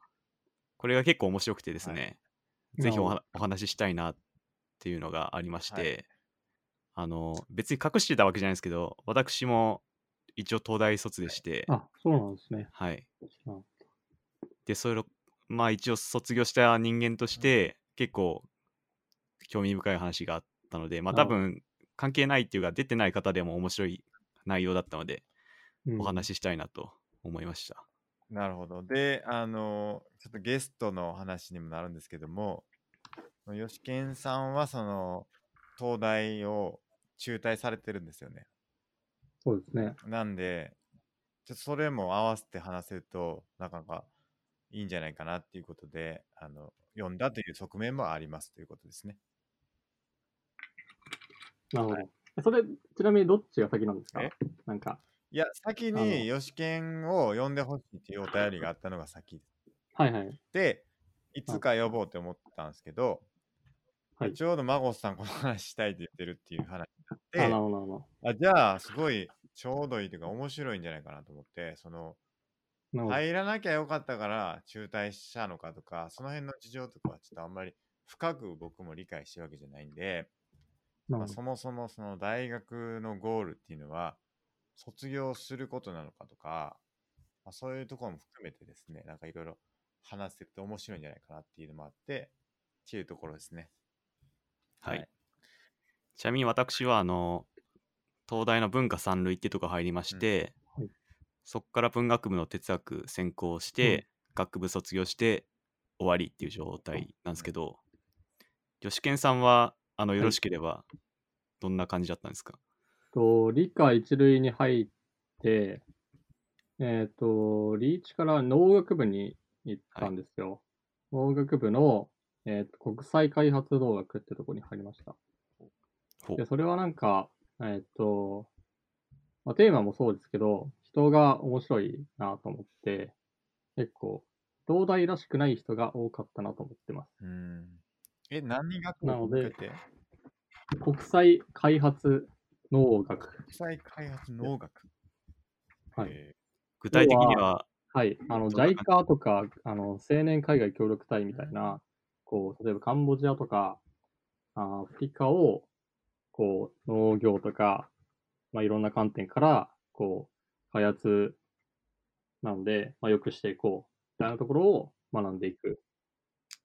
これが結構面白くてですね、はい、ぜひ お, お話ししたいなっていうのがありまして、はい、あのー、別に隠してたわけじゃないんですけど、私も一応東大卒でして、あ、そうなんですね。はい。で、それをまあ一応卒業した人間として結構興味深い話があったので、まあ多分関係ないっていうか出てない方でも面白い内容だったのでお話ししたいなと思いました。うん、なるほど。で、あのちょっとゲストの話にもなるんですけども、よしけんさんはその東大を中退されてるんですよね。そうですね。なんでちょっとそれも合わせて話せるとなかなかいいんじゃないかなっていうことで、あの読んだという側面もありますということですね。なるほど。それちなみにどっちが先なんですか？なんかいや先によしけんを読んでほしいっていうお便りがあったのが先です。はいはい。でいつか呼ぼうって思ったんですけど、はい、ちょうど孫さんこの話したいって言ってるっていう話になって、あ、なるほどなるほど。あ、じゃあすごいちょうどいいというか面白いんじゃないかなと思って、その入らなきゃよかったから中退したのかとかその辺の事情とかはちょっとあんまり深く僕も理解してるわけじゃないんで、まあ、そもそもその大学のゴールっていうのは卒業することなのかとか、まあ、そういうところも含めてですね、なんかいろいろ話せると面白いんじゃないかなっていうのもあってっていうところですね。はい、はい、ちなみに私はあの東大の文化三類ってとこ入りまして、うん、はい、そこから文学部の哲学専攻して、うん、学部卒業して終わりっていう状態なんですけど、よしけんさんはあのよろしければ、はい、どんな感じだったんですか？と理科一類に入って、えっとリーチから農学部に行ったんですよ。農、はい、学部の、えー、と国際開発農学ってとこに入りました。でそれはなんか、えっ、ー、と、まあ、テーマもそうですけど、人が面白いなと思って、結構、東大らしくない人が多かったなと思ってます。うん、え、何学部受けて？国際開発農学。国際開発農学。はい。えー、具体的には、はい、あの ジャイカ とかあの青年海外協力隊みたいな、こう例えばカンボジアとかアフリカをこう農業とか、まあ、いろんな観点からこう開発なので、まあ、よくしていこうみたいなところを学んでいくっ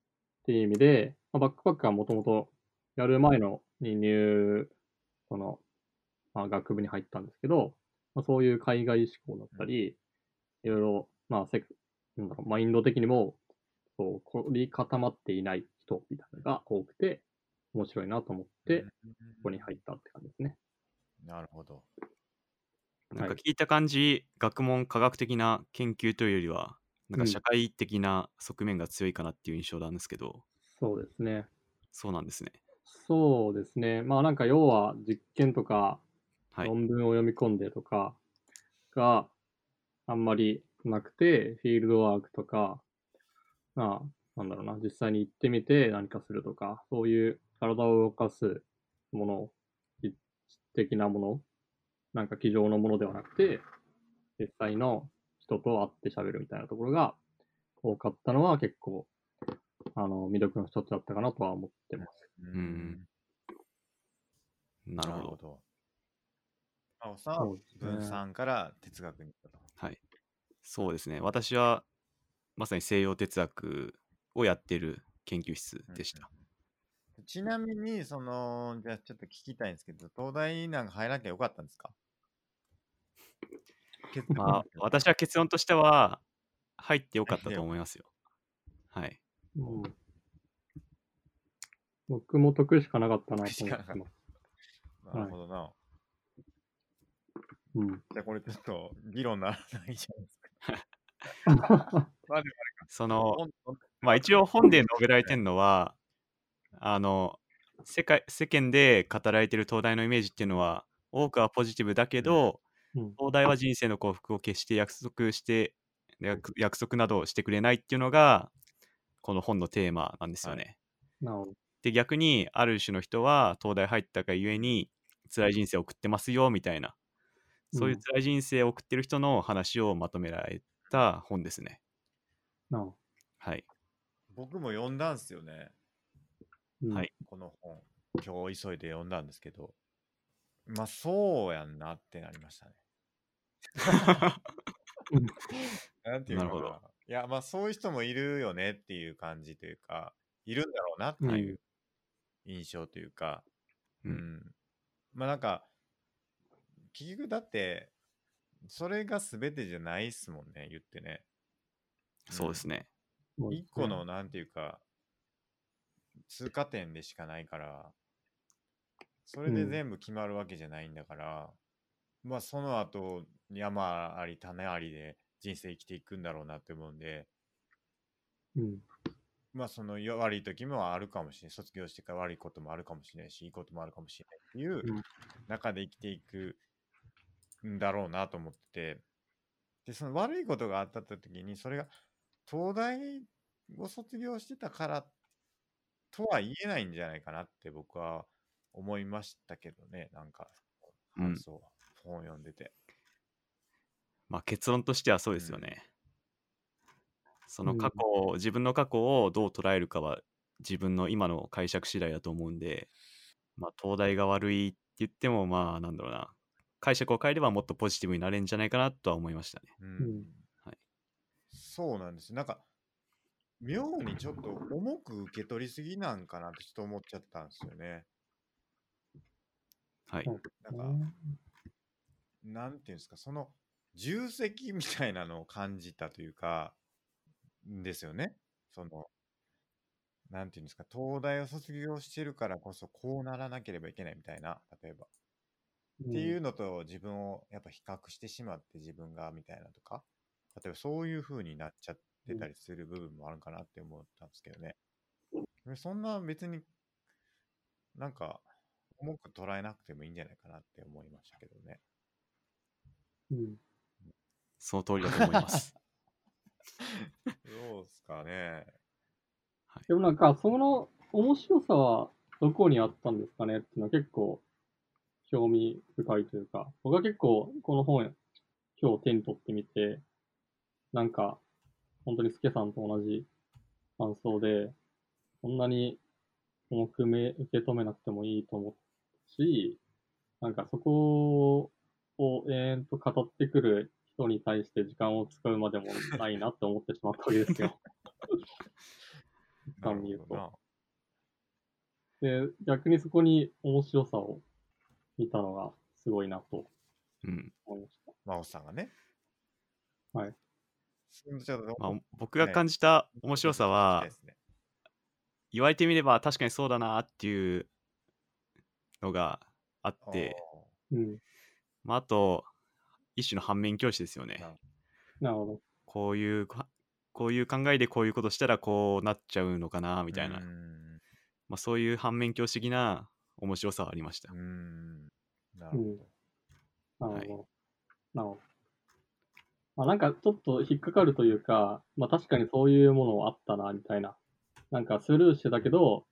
ていう意味で、まあ、バックパックはもともとやる前のに入この、まあ、学部に入ったんですけど、まあ、そういう海外志向だったり、いろいろまあ、せなんだろう、マインド的にもこう凝り固まっていない人みたいなのが多くて面白いなと思ってここに入ったって感じですね。なるほど。なんか聞いた感じ、はい、学問科学的な研究というよりはなんか社会的な側面が強いかなっていう印象なんですけど、うん、そうですね。そうなんですね。そうですね。まあなんか要は実験とか論文を読み込んでとかが、はい、あんまりなくて、フィールドワークとか、まあ、なんだろうな、実際に行ってみて何かするとか、そういう体を動かすもの、実質的なもの、なんか机上のものではなくて、実際の人と会って喋るみたいなところが多かったのは結構、あの、魅力の一つだったかなとは思ってます。うん。なるほど。あおさん、文さんから哲学に行ったと。はい、そうですね。私はまさに西洋哲学をやってる研究室でした。うん、ちなみにそのじゃあちょっと聞きたいんですけど、東大なんか入らなきゃよかったんですか？まあ、私は結論としては入ってよかったと思いますよ。はい。うん、僕も得しかなかったなと思ってます。なるほどな。はい、うん、じゃあこれちょっと議論ならないじゃないですか。そのまあ一応本で述べられてるのはあの 世界世間で語られてる東大のイメージっていうのは多くはポジティブだけど、うん、東大は人生の幸福を決して約束して約, 約束などをしてくれないっていうのがこの本のテーマなんですよね。はい、で逆にある種の人は東大入ったがゆえに辛い人生を送ってますよみたいな、そういう辛い人生を送ってる人の話をまとめられた本ですね。なお、はい。僕も読んだんですよね。はい。この本、今日急いで読んだんですけど、まあそうやんなってなりましたね。うんなんていうかな。なるほど。いや、まあそういう人もいるよねっていう感じというか、いるんだろうなっていう印象というか、うん。うん、まあなんか、結局だって、それが全てじゃないっすもんね、言ってね。うん、そうですね。一個のなんていうか、通過点でしかないから、それで全部決まるわけじゃないんだから、うん、まあその後山あり種ありで人生生きていくんだろうなって思うんで、うん、まあその悪い時もあるかもしれない、卒業してから悪いこともあるかもしれないし、いいこともあるかもしれないっていう中で生きていくんだろうなと思ってて、でその悪いことがあった時にそれが東大を卒業してたからとは言えないんじゃないかなって僕は思いましたけどね、なんか、うん、そう本読んでて、まあ結論としてはそうですよね、うん、その過去を、自分の過去をどう捉えるかは自分の今の解釈次第だと思うんで、まあ東大が悪いって言っても、まあなんだろうな、解釈を変えればもっとポジティブになれるんじゃないかなとは思いましたね、うん、はい、そうなんです。なんか妙にちょっと重く受け取りすぎなんかなってちょっと思っちゃったんですよね。はい、なんかなんていうんですか、その重責みたいなのを感じたというかですよね。そのなんていうんですか、東大を卒業してるからこそこうならなければいけないみたいな、例えば、うん、っていうのと自分をやっぱ比較してしまって自分がみたいなとか、例えばそういう風になっちゃってたりする部分もあるかなって思ったんですけどね。そんな別になんか重く捉えなくてもいいんじゃないかなって思いましたけどね。うん、その通りだと思います。どうですかね。でもなんかその面白さはどこにあったんですかねっていうのは結構興味深いというか、僕は結構この本今日手に取ってみて、なんか本当にスケさんと同じ感想で、そんなに重くめ受け止めなくてもいいと思うし、なんかそこを延々と語ってくる人に対して時間を使うまでもないなって思ってしまったわけですよ。時間見ると。で、逆にそこに面白さを見たのがすごいなと思いました。真央さんがね。はい。まあ、僕が感じた面白さは、ね、言われてみれば確かにそうだなっていうのがあって、うん、まああと一種の反面教師ですよね。なるほど。こういうこういう考えでこういうことしたらこうなっちゃうのかなみたいな、うん、まあそういう反面教師的な面白さはありました。うん、なるほど。はい、なるほど。まあなんかちょっと引っかかるというか、まあ確かにそういうものあったなみたいな。なんかスルーしてたけど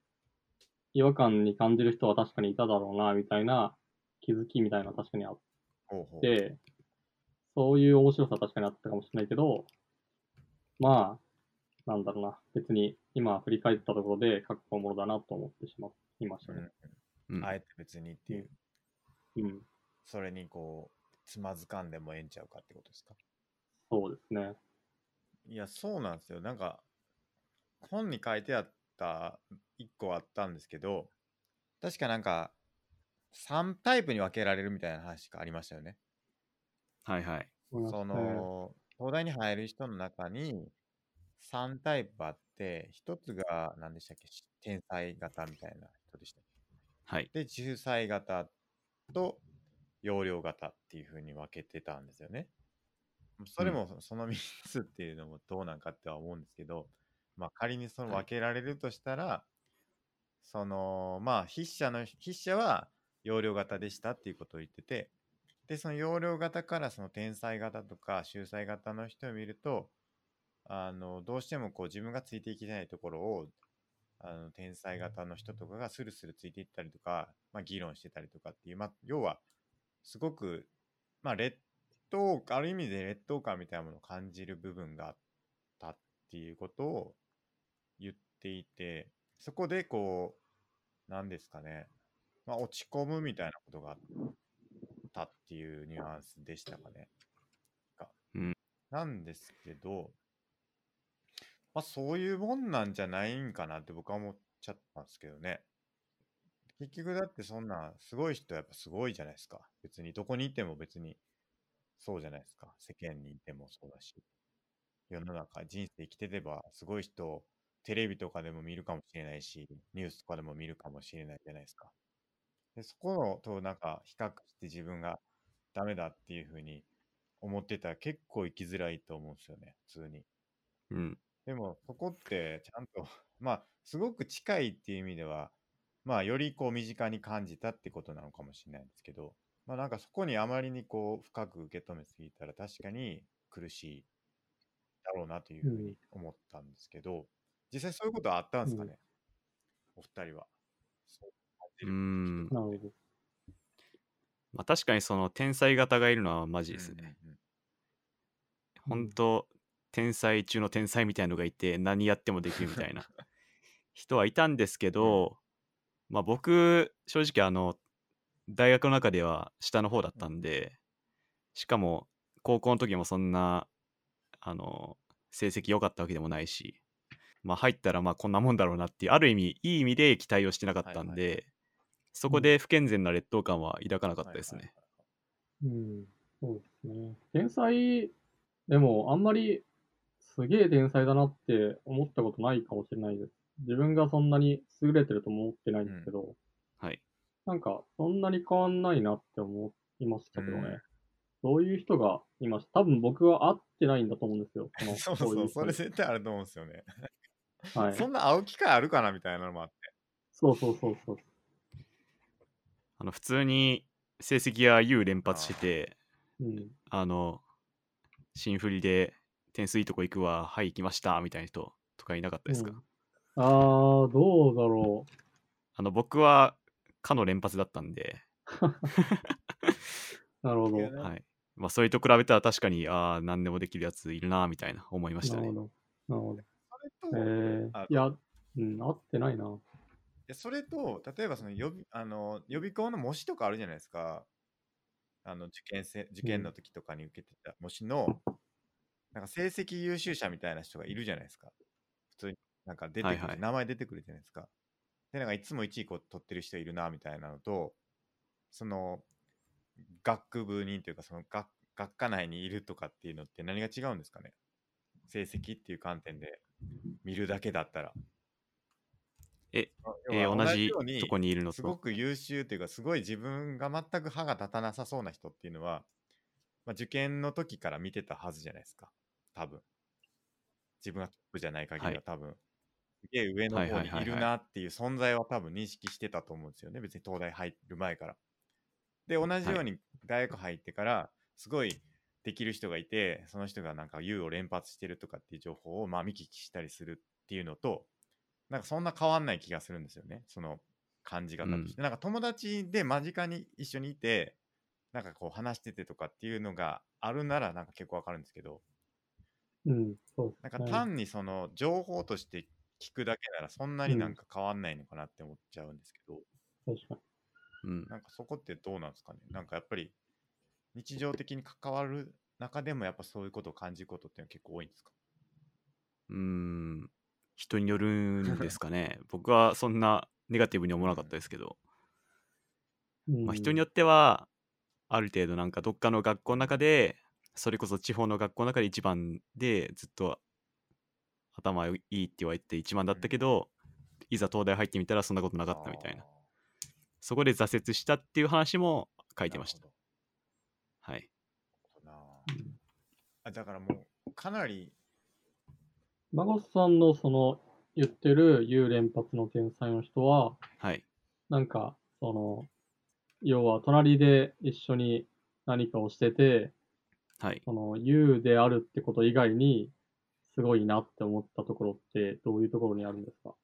違和感に感じる人は確かにいただろうなみたいな気づきみたいな、確かにあって、そういう面白さは確かにあったかもしれないけど、まあなんだろうな、別に今振り返ったところで過去のものだなと思ってしまいましたね、うんうん、あえて別にっていう、うん、それにこうつまずかんでもええんちゃうかってことですか。そうですね。いや、そうなんですよ。なんか本に書いてあったいっこあったんですけど、確かなんかさんタイプに分けられるみたいな話がありましたよね。はいはい。その東大に入る人の中にさんタイプあって、ひとつが何でしたっけ、天才型みたいな人でした、はい、で秀才型と要領型っていう風に分けてたんですよね。それもそのみっつっていうのもどうなんかっては思うんですけど、まあ、仮にその分けられるとしたら、はい、そのまあ筆者の筆者は要領型でしたっていうことを言ってて、でその要領型からその天才型とか秀才型の人を見ると、あのどうしてもこう自分がついていけないところをあの天才型の人とかがスルスルついていったりとか、まあ、議論してたりとかっていう、まあ、要はすごく、まあ、劣等ある意味で劣等感みたいなものを感じる部分があったっていうことを言っていて、そこでこう何ですかね、まあ、落ち込むみたいなことがあったっていうニュアンスでしたかね。うん、なんですけど、まあ、そういうもんなんじゃないんかなって僕は思っちゃったんですけどね。結局だってそんなすごい人はやっぱすごいじゃないですか。別にどこにいても別にそうじゃないですか。世間にいてもそうだし、世の中人生生きてればすごい人をテレビとかでも見るかもしれないし、ニュースとかでも見るかもしれないじゃないですか。でそこのとなんか比較して自分がダメだっていうふうに思ってたら結構生きづらいと思うんですよね、普通に。うん。でもそこってちゃんとまあすごく近いっていう意味ではまあよりこう身近に感じたってことなのかもしれないんですけど、まあなんかそこにあまりにこう深く受け止めすぎたら確かに苦しいだろうなというふうに思ったんですけど、実際そういうことはあったんですかね、お二人は。そう感じるうんなるほど。まあ、確かにその天才型がいるのはマジですね。うんうんうん、本当天才中の天才みたいなのがいて何やってもできるみたいな人はいたんですけど、うん、まあ僕正直あの大学の中では下の方だったんで、しかも高校の時もそんなあの成績良かったわけでもないし、まあ、入ったらまあこんなもんだろうなっていうある意味いい意味で期待をしてなかったんで、はいはい、そこで不健全な劣等感は抱かなかったですね。うん、そうですね。天才でもあんまりすげえ天才だなって思ったことないかもしれないです。自分がそんなに優れてるとも思ってないんですけど、うん、はい。なんかそんなに変わんないなって思いましたけどね。うん、そういう人がいました。多分僕は会ってないんだと思うんですよ。このそうそう、そういうそれ絶対あると思うんですよね。はい、そんな会う機会あるかなみたいなのもあって。そうそうそうそう。あの普通に成績が優連発してて、うん、あの新振りで点数いいとこ行くわ、はい行きましたみたいな人とかいなかったですか？うん、あーどうだろう。あの僕はかの連発だったんで。なるほど。はい。まあそれと比べたら確かにああ何でもできるやついるなみたいな思いましたね。なるほど。なるほど。それと、えー、いや、うん、合ってないな。それと例えばその予備、あの予備校の模試とかあるじゃないですか。あの受験せ受験の時とかに受けてた模試のなんか成績優秀者みたいな人がいるじゃないですか。普通になんか出てくる、はいはい、名前出てくるじゃないですか。でなんかいつもいちいこう取ってる人いるなみたいなのと、その学部にというかその 学, 学科内にいるとかっていうのって何が違うんですかね。成績っていう観点で見るだけだったら。ええー、同じとこにいるのとすごく優秀というかすごい自分が全く歯が立たなさそうな人っていうのは、まあ、受験の時から見てたはずじゃないですか。多分自分がトップじゃない限りは多分、はい、すげえ上の方にいるなっていう存在は多分認識してたと思うんですよね。別に東大入る前から。で同じように大学入ってからすごいできる人がいて、その人がなんか優を連発してるとかっていう情報をまあ見聞きしたりするっていうのとなんかそんな変わんない気がするんですよね。その感じ方として、うん、なんか友達で間近に一緒にいてなんかこう話しててとかっていうのがあるならなんか結構わかるんですけど、うん、そうなんか単にその情報として聞くだけならそんなになんか変わんないのかなって思っちゃうんですけど、うん、確かに、うん、なんかそこってどうなんですかね。なんかやっぱり日常的に関わる中でもやっぱそういうことを感じることっていうのは結構多いんですか？うーん、人によるんですかね。僕はそんなネガティブに思わなかったですけど、うんまあ、人によってはある程度なんかどっかの学校の中でそれこそ地方の学校の中で一番でずっと頭いいって言われて一番だったけど、うん、いざ東大入ってみたらそんなことなかったみたいな、そこで挫折したっていう話も書いてました。はい、あだからもうかなり孫さんのその言ってる優連発の天才の人は、はい、なんかその要は隣で一緒に何かをしてて、はい、その優であるってこと以外にすごいなって思ったところってどういうところにあるんですか？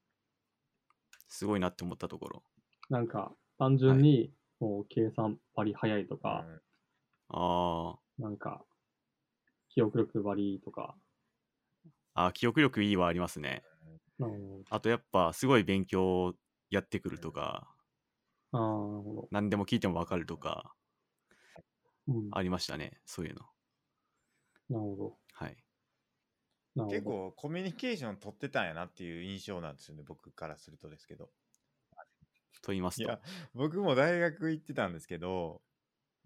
すごいなって思ったところなんか単純にもう計算バリ早いとか、はい、あなんか記憶力バリとか。あ記憶力いいはありますね。あとやっぱすごい勉強やってくるとか、あ何でも聞いても分かるとか、うん、ありましたねそういうの。なるほど。はい。結構コミュニケーション取ってたんやなっていう印象なんですよね、僕からするとですけど。と言いますと、いや僕も大学行ってたんですけど、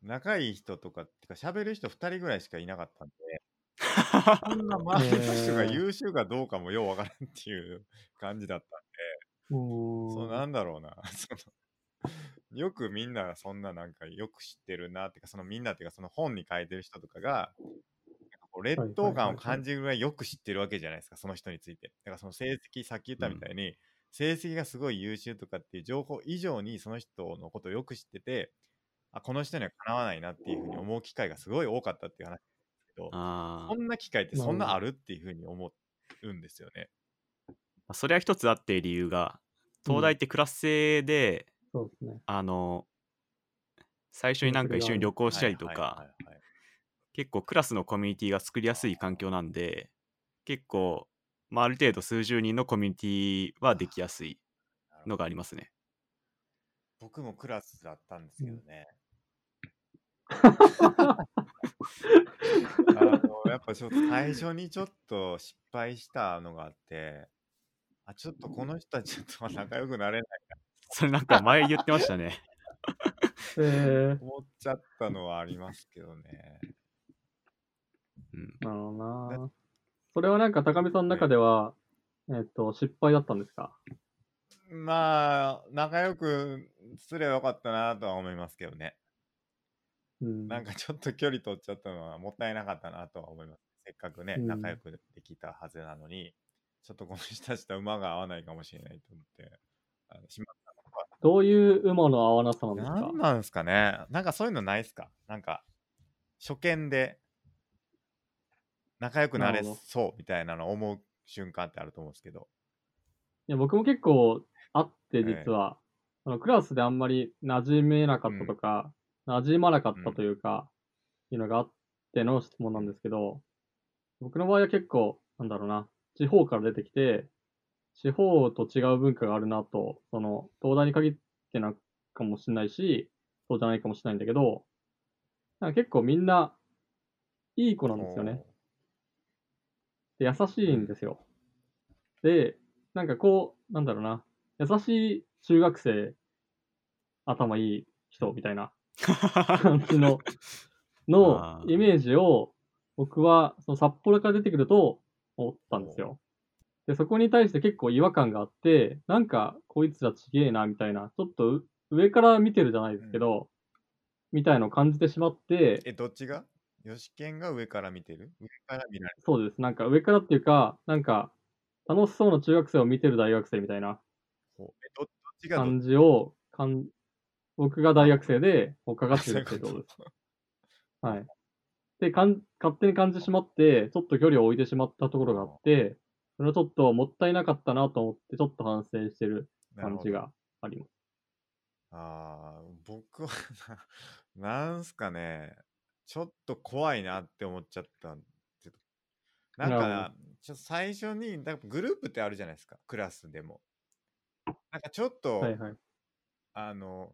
仲いい人とかってか喋る人ふたりぐらいしかいなかったんでそんな周りの人が優秀かどうかもようわからんっていう感じだったんで、そうなんだろうなそのよくみんなそんななんかよく知ってるなってか、そのみんなっていうかその本に書いてる人とかが劣等感を感じるぐらいよく知ってるわけじゃないですか、その人について。だからその成績、さっき言ったみたいに、うん、成績がすごい優秀とかっていう情報以上にその人のことをよく知ってて、あ、この人にはかなわないなっていうふうに思う機会がすごい多かったっていう話なんですけど、あ、そんな機会ってそんなあるっていうふうに思うんですよね。それは一つあって、理由が東大ってクラス制で、うん、そうですね、あの最初になんか一緒に旅行したりとか、結構クラスのコミュニティが作りやすい環境なんで、結構、まあ、ある程度数十人のコミュニティはできやすいのがありますね。僕もクラスだったんですけどね、うん、あのやっぱちょっと最初にちょっと失敗したのがあって、あ、ちょっとこの人たちとは仲良くなれないなそれなんか前言ってましたね思っちゃったのはありますけどね。うん、なるほどな。それはなんか高見さんの中では、ね、えっと失敗だったんですか？まあ仲良くすればよかったなとは思いますけどね、うん、なんかちょっと距離取っちゃったのはもったいなかったなとは思います。せっかくね、うん、仲良くできたはずなのに、ちょっとこの人たちと馬が合わないかもしれないと思ってあのしまったのか。どういう馬の合わなさなんですか？なんなんですかね。なんかそういうのないですか？なんか初見で仲良くなれそうみたいなのを思う瞬間ってあると思うんですけど。いや、僕も結構あって、実は、えー、あのクラスであんまり馴染めなかったとか、うん、馴染まなかったというか、うん、いうのがあっての質問なんですけど、僕の場合は結構、なんだろうな、地方から出てきて、地方と違う文化があるなと、その、東大に限ってなのかもしれないし、そうじゃないかもしれないんだけど、なんか結構みんな、いい子なんですよね。で、優しいんですよ。で、なんかこう、なんだろうな、優しい中学生、頭いい人みたいな感じの、のイメージを、僕はその札幌から出てくると思ったんですよ。で、そこに対して結構違和感があって、なんかこいつらちげえな、みたいな、ちょっと上から見てるじゃないですけど、うん、みたいのを感じてしまって。え、どっちが？吉健が上から見てる？上から見ない？そうです。なんか上からっていうか、なんか楽しそうな中学生を見てる大学生みたいな感じをかん、僕が大学生で他が中学生ってことです。はい。でかん、勝手に感じてしまって、ちょっと距離を置いてしまったところがあって、それはちょっともったいなかったなと思って、ちょっと反省してる感じがあります。ああ、僕はな、なんすかね。ちょっと怖いなって思っちゃった。なんかちょっと最初にだグループってあるじゃないですか、クラスでも。なんかちょっと、はいはい、あの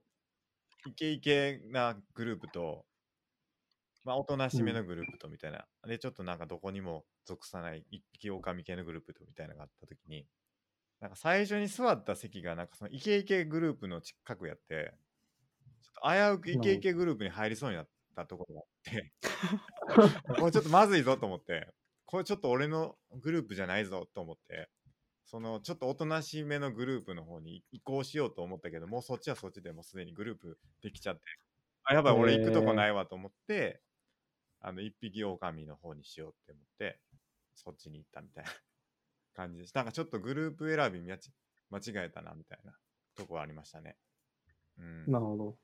イケイケなグループと、まあおとなしめのグループとみたいな、うん、でちょっとなんかどこにも属さない一匹狼系のグループとみたいなのがあった時に、なんか最初に座った席がなんかそのイケイケグループの近くやって、ちょっと危うくイケイケグループに入りそうになって。たところがあってこれちょっとまずいぞと思って、これちょっと俺のグループじゃないぞと思って、そのちょっとおとなしめのグループの方に移行しようと思ったけど、もうそっちはそっちでもうすでにグループできちゃって、あ、やばい、俺行くとこないわと思って、えー、あの一匹狼の方にしようって思ってそっちに行ったみたいな感じでした。なんかちょっとグループ選び間違えたなみたいなとこはありましたね、うん、なるほど。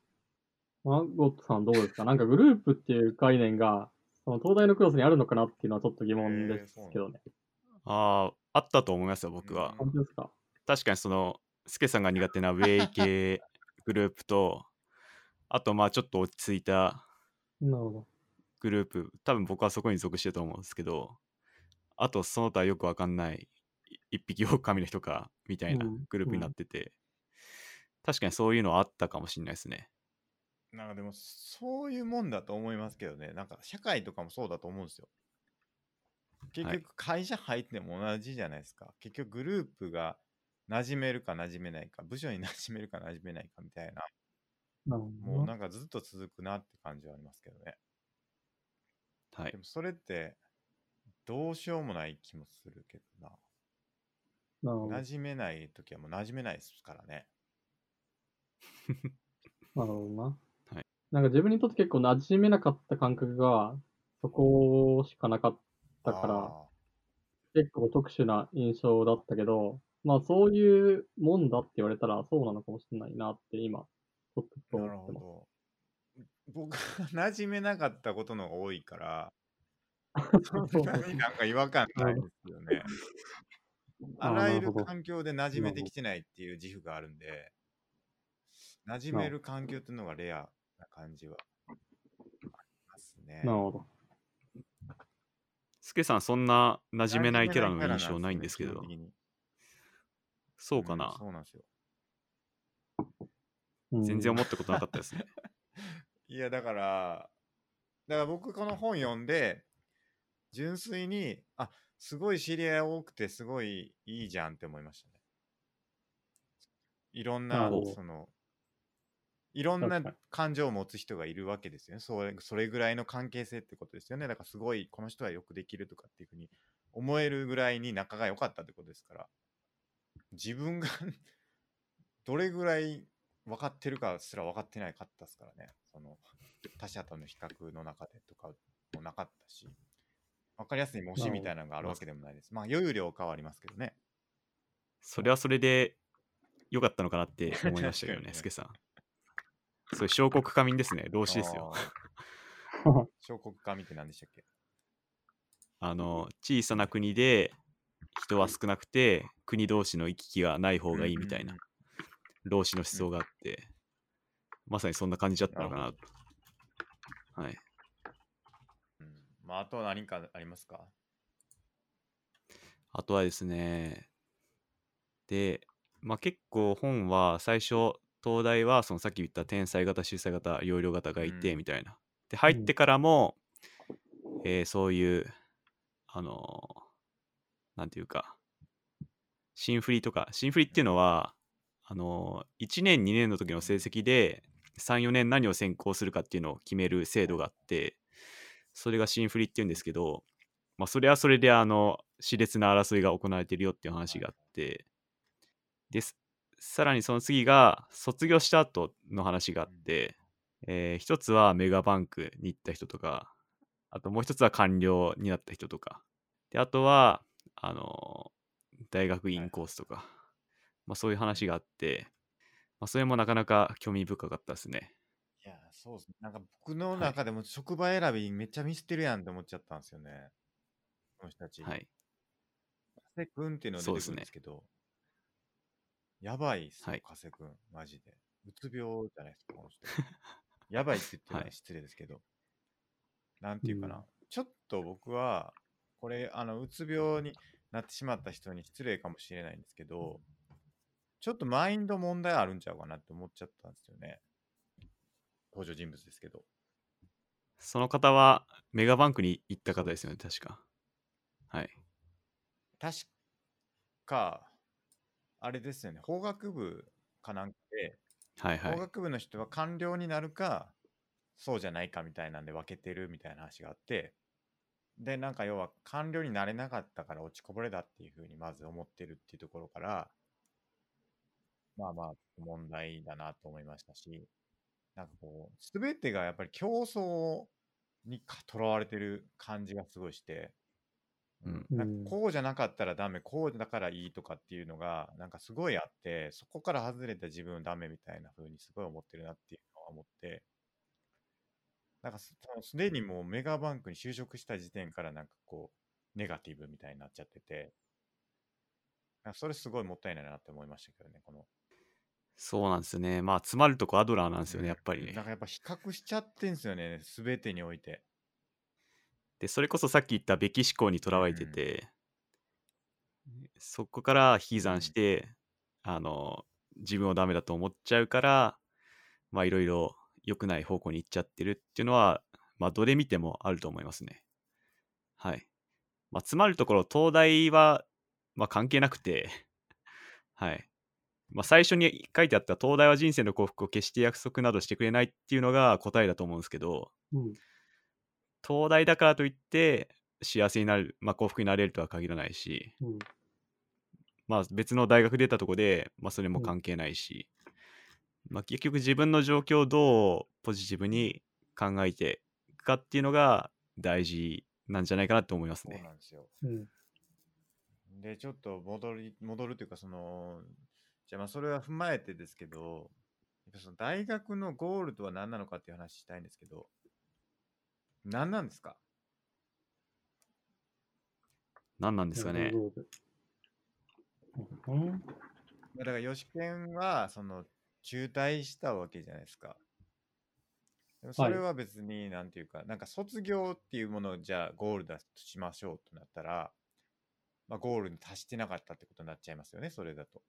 マゴットさんどうですか？なんかグループっていう概念がその東大のクラスにあるのかなっていうのはちょっと疑問ですけどね。ああ、あったと思いますよ、僕は。本当ですか？確かにそのスケさんが苦手なウェイ系グループとあとまあちょっと落ち着いたグループ、多分僕はそこに属してると思うんですけど、あとその他よくわかんない一匹狼の人かみたいなグループになってて、うんうん、確かにそういうのはあったかもしれないですね。なんかでもそういうもんだと思いますけどね。なんか社会とかもそうだと思うんですよ。結局会社入っても同じじゃないですか、はい、結局グループが馴染めるか馴染めないか、部署に馴染めるか馴染めないかみたいな、もうなんかずっと続くなって感じはありますけどね。はい、でもそれってどうしようもない気もするけどな。な馴染めないときはもう馴染めないですからね。なるほどな。はい。なんか自分にとって結構馴染めなかった感覚がそこしかなかったから、結構特殊な印象だったけど、まあそういうもんだって言われたらそうなのかもしれないなって今ちょっと思ってます。なるほど。僕は馴染めなかったことの方が多いから、そんなになんか違和感ないですよね。あらゆる環境で馴染めてきてないっていう自負があるんで、馴染める環境っていうのがレアな感じはありますね。なるほど。スケさん、そんな馴染めないキャラの印象ないんですけど。そうかな、うん、そうなんですよ。全然思ったことなかったですね。いやだからだから僕この本読んで純粋にあすごい知り合い多くてすごいいいじゃんって思いましたね。いろんなそのいろんな感情を持つ人がいるわけですよね。それ、それぐらいの関係性ってことですよね。だからすごいこの人はよくできるとかっていうふうに思えるぐらいに仲が良かったってことですから、自分がどれぐらい分かってるかすら分かってないかったですからね。その他者との比較の中でとかもなかったし、分かりやすい模試みたいなのがあるわけでもないです。まあ余量かはありますけどね。それはそれで良かったのかなって思いましたけどね。すけさん、それ小国過敏ですね。動詞ですよ。小国過敏って何でしたっけ。あの小さな国で人は少なくて国同士の行き来がない方がいいみたいな、うんうん、老子の思想があって、うん、まさにそんな感じだったのかなと。はい、うん、まああとは何かありますか。あとはですね、でまあ結構本は最初東大はそのさっき言った天才型秀才型要領型がいてみたいな、うん、で入ってからも、うんえー、そういうあのー、なんていうか新振りとか新振りっていうのは、うんあのいちねんにねんの時の成績で さん,よ 年何を専攻するかっていうのを決める制度があって、それが新振りっていうんですけど、まあ、それはそれであの熾烈な争いが行われているよっていう話があって、でさらにその次が卒業した後の話があって、えー、一つはメガバンクに行った人とか、あともう一つは官僚になった人とかで、あとはあの大学院コースとか、まあ、そういう話があって、まあ、それもなかなか興味深かったですね。いや、そうですね。なんか僕の中でも職場選びめっちゃミスってるやんって思っちゃったんですよね。この人たち。はい。加瀬くんっていうのが出てくるんですけど、ね、やばいっすよ、加瀬くん。マジで。うつ病じゃないですか、この人。やばいって言ってるのは失礼ですけど。はい、なんていうかな、うん。ちょっと僕は、これ、あの、うつ病になってしまった人に失礼かもしれないんですけど、うんちょっとマインド問題あるんちゃうかなって思っちゃったんですよね。登場人物ですけど。その方はメガバンクに行った方ですよね、確か。はい。確か、あれですよね、法学部かなんかで、はいはい、法学部の人は官僚になるか、そうじゃないかみたいなんで分けてるみたいな話があって、で、なんか要は官僚になれなかったから落ちこぼれだっていうふうにまず思ってるっていうところから、まあまあ問題だなと思いましたし、なんかこう全てがやっぱり競争にとらわれてる感じがすごいして、うん、なんかこうじゃなかったらダメ、こうだからいいとかっていうのがなんかすごいあって、そこから外れた自分はダメみたいな風にすごい思ってるなっていうのは思って、なんかすでにもうメガバンクに就職した時点からなんかこうネガティブみたいになっちゃってて、なんかそれすごいもったいないなって思いましたけどね。このそうなんですよね。まあ詰まるとこアドラーなんですよね、やっぱりね。だからやっぱ比較しちゃってんですよね、すべてにおいて。でそれこそさっき言ったべき思考にとらわれてて、うん、そこから引き算して、うん、あの自分をダメだと思っちゃうから、まあいろいろ良くない方向に行っちゃってるっていうのは、まあどれ見てもあると思いますね。はい。まあ、つまるところ東大は、まあ、関係なくてはい、まあ、最初に書いてあった東大は人生の幸福を決して約束などしてくれないっていうのが答えだと思うんですけど、うん、東大だからといって幸せになる、まあ、幸福になれるとは限らないし、うん、まあ、別の大学出たとこで、まあ、それも関係ないし、うん、まあ、結局自分の状況をどうポジティブに考えていくかっていうのが大事なんじゃないかなと思いますね。そうなんですよ、うん、でちょっと戻り戻るというか、そのじゃあまあそれは踏まえてですけど、その大学のゴールとは何なのかっていう話したいんですけど、何なんですか？何なんですかね。だからよしけんはその中退したわけじゃないですか。でもそれは別になんていうか、はい、なんか卒業っていうものをじゃあゴールだとしましょうとなったら、まあ、ゴールに達してなかったってことになっちゃいますよね、それだと。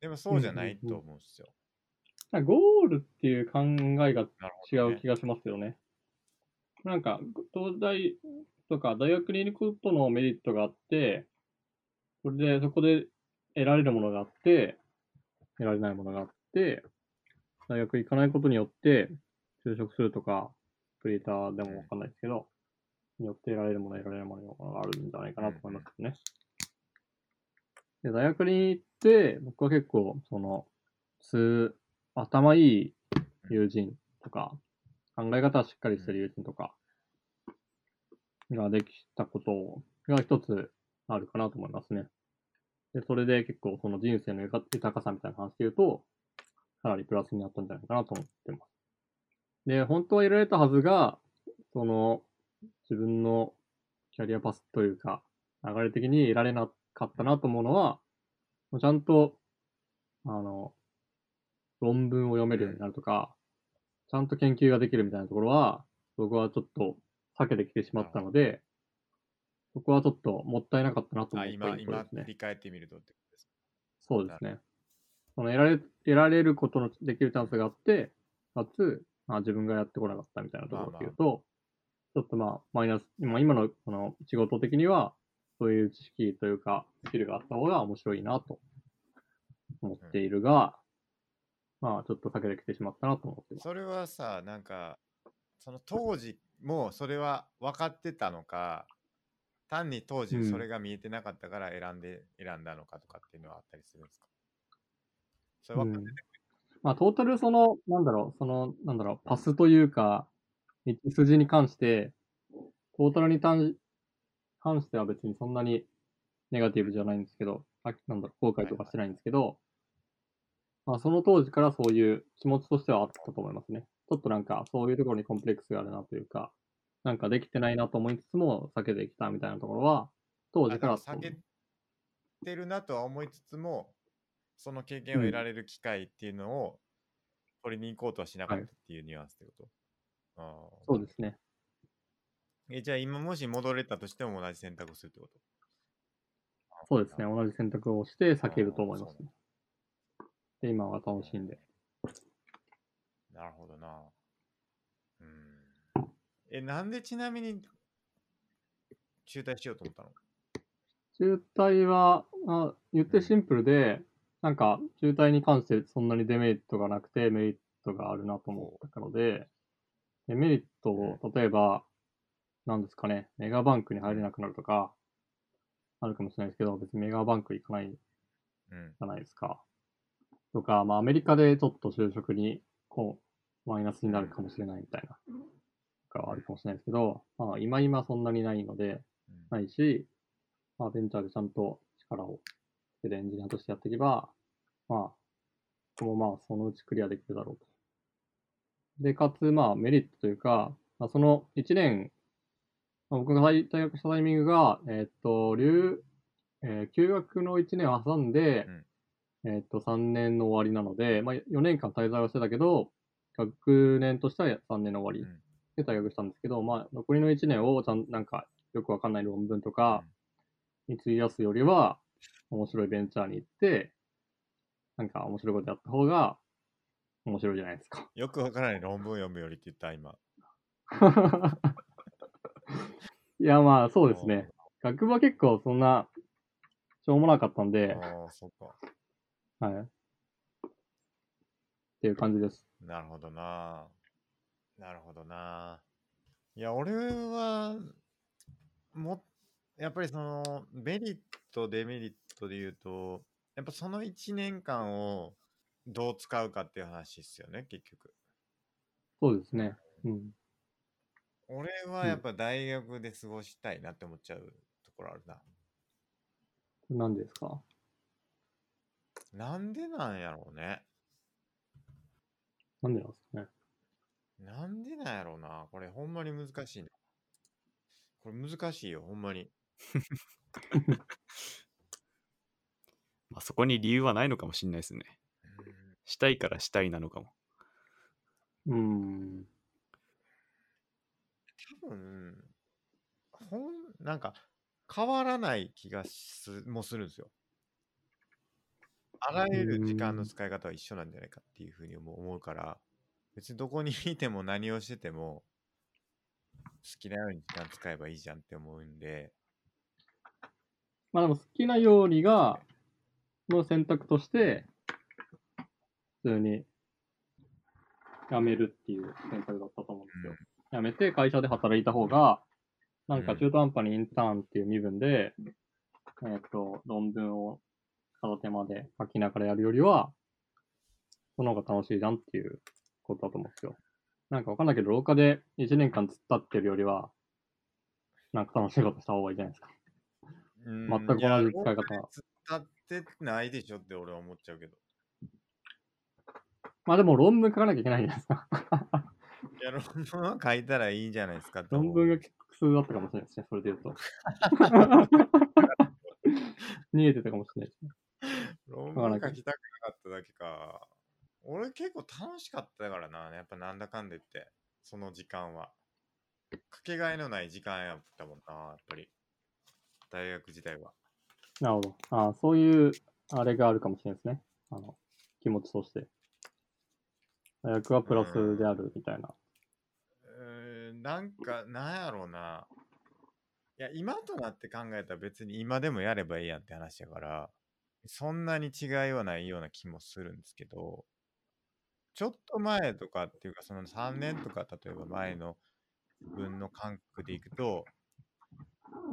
でもそうじゃないと思うんですよ、うんうんうん、ゴールっていう考えが違う気がしますよね。なるほどね。なんか東大とか大学にいることのメリットがあって、それでそこで得られるものがあって、得られないものがあって、大学行かないことによって就職するとか、クリエイターでもわかんないですけど、によって得られるもの、得られるものがあるんじゃないかなと思いますね。で、大学に行って、僕は結構、その、す、頭いい友人とか、考え方はしっかりしてる友人とか、ができたことが一つあるかなと思いますね。で、それで結構、その人生の豊かさみたいな話で言うと、かなりプラスになったんじゃないかなと思ってます。で、本当は得られたはずが、その、自分のキャリアパスというか、流れ的に得られなかったなと思うのは、ちゃんと、あの、論文を読めるようになるとか、ちゃんと研究ができるみたいなところは、僕はちょっと避けてきてしまったので、そこはちょっともったいなかったなと思っていますね。今、今、振り返ってみるとってことですね。そうですね。その得られ、得られることのできるチャンスがあって、かつ、まあ、自分がやってこなかったみたいなところっていうと、まあまあ、ちょっとまあ、マイナス、今のこの仕事的には、そういう知識というか、スキルがあった方が面白いなと思っているが、うん、まあ、ちょっと避けてきてしまったなと思ってます。それはさ、なんか、その当時もそれは分かってたのか、単に当時それが見えてなかったから選んで、うん、選んだのかとかっていうのはあったりするんですか？それ分かってて、うん、まあ、トータルその、なんだろう、その、なんだろう、パスというか、道筋に関して、トータルに関しては別にそんなにネガティブじゃないんですけど、あ、なんだろう、後悔とかしてないんですけど、はいはい、まあ、その当時からそういう気持ちとしてはあったと思いますね。ちょっとなんか、そういうところにコンプレックスがあるなというか、なんかできてないなと思いつつも、避けてきたみたいなところは、当時から。避けてるなとは思いつつも、その経験を得られる機会っていうのを取りに行こうとはしなかったっていうニュアンスってこと、はい、あ、そうですね。え、じゃあ今もし戻れたとしても同じ選択をするってこと？そうですね。同じ選択をして避けると思います、ね。で、今は楽しんで。なるほどな。うん。え、なんでちなみに中退しようと思ったの？中退は、あ、言ってシンプルで、うん、なんか、中退に関してそんなにデメリットがなくて、メリットがあるなと思ったので、デメリットを、例えば、何ですかね、メガバンクに入れなくなるとか、あるかもしれないですけど、別にメガバンク行かないじゃないですか。うん、とか、まあ、アメリカでちょっと就職に、こう、マイナスになるかもしれないみたいな、とかあるかもしれないですけど、まあ、今今そんなにないので、ないし、まあ、ベンチャーでちゃんと力を、でエンジニアとしてやっていけば、まあ、そのまあ、そのうちクリアできるだろうと。で、かつ、まあ、メリットというか、まあ、そのいちねん、まあ、僕が退学したタイミングが、えー、っと、留、えー、休学のいちねんを挟んで、うん、えー、っと、さんねんの終わりなので、まあ、よねんかん滞在はしてたけど、学年としてはさんねんの終わりで退学したんですけど、うん、まあ、残りのいちねんをちゃん、なんか、よくわかんない論文とかに費やすよりは、面白いベンチャーに行って、なんか面白いことやった方が面白いじゃないですか。よくわからない論文を読むよりって言った今。いや、まあ、そうですね。学部は結構そんな、しょうもなかったんで、ああ、そっか。はい。っていう感じです。なるほどな。なるほどな。いや、俺は、も、やっぱりその、メリット、デメリットで言うと、やっぱそのいちねんかんをどう使うかっていう話ですよね、結局。そうですね。うん。俺はやっぱ大学で過ごしたいなって思っちゃうところあるな。なんですか？なんでなんやろうね。なんでなんですかね。なんでなんやろうな。これほんまに難しいな。これ難しいよ、ほんまに。まあそこに理由はないのかもしれないですね。したいからしたいなのかも。うーん。多分、ほん、なんか、変わらない気がすもするんですよ。あらゆる時間の使い方は一緒なんじゃないかっていうふうに思うから、別にどこにいても何をしてても好きなように時間使えばいいじゃんって思うんで、まあでも好きなようにがの選択として普通に辞めるっていう選択だったと思うんですよ。うん、辞めて会社で働いた方がなんか中途半端にインターンっていう身分で、うん、えっと、論文を片手間で書きながらやるよりは、その方が楽しいじゃんっていうことだと思うんですよ。なんかわかんないけど、廊下でいちねんかん突っ立ってるよりは、なんか楽しいことした方がいいじゃないですか。うん、全く同じ使い方は。突っ立ってないでしょって俺は思っちゃうけど。まあでも論文書かなきゃいけないじゃないですか。いや、論文は書いたらいいんじゃないですかって思う。論文が普通だったかもしれないですね、それで言うと。逃げてたかもしれないですね。論文書きたくなかっただけか。俺結構楽しかったからな、やっぱなんだかんでって、その時間は。かけがえのない時間やったもんな、やっぱり。大学時代は。なるほど。ああ、そういう、あれがあるかもしれないですね。あの、気持ちとして。大学はプラスであるみたいな。なんか、なんやろうな。いや、今となって考えたら別に今でもやればいいやんって話やから、そんなに違いはないような気もするんですけど、ちょっと前とかっていうか、そのさんねんとか、例えば前の自分の感覚でいくと、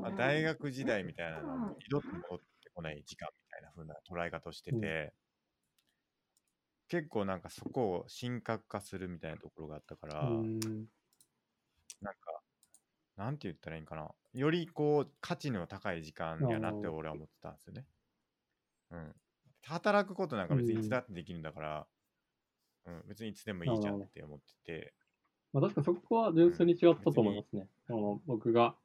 まあ、大学時代みたいなのは二度と戻ってこない時間みたいな風な捉え方をしてて、結構なんかそこを神格化するみたいなところがあったから、なんか、なんて言ったらいいんかな。よりこう、価値の高い時間やなって俺は思ってたんですよね。うん。働くことなんか別にいつだってできるんだから、うん、うん、別にいつでもいいじゃんって思ってて。まあ確かにそこは純粋に違ったと思いますね。うん、あの僕が、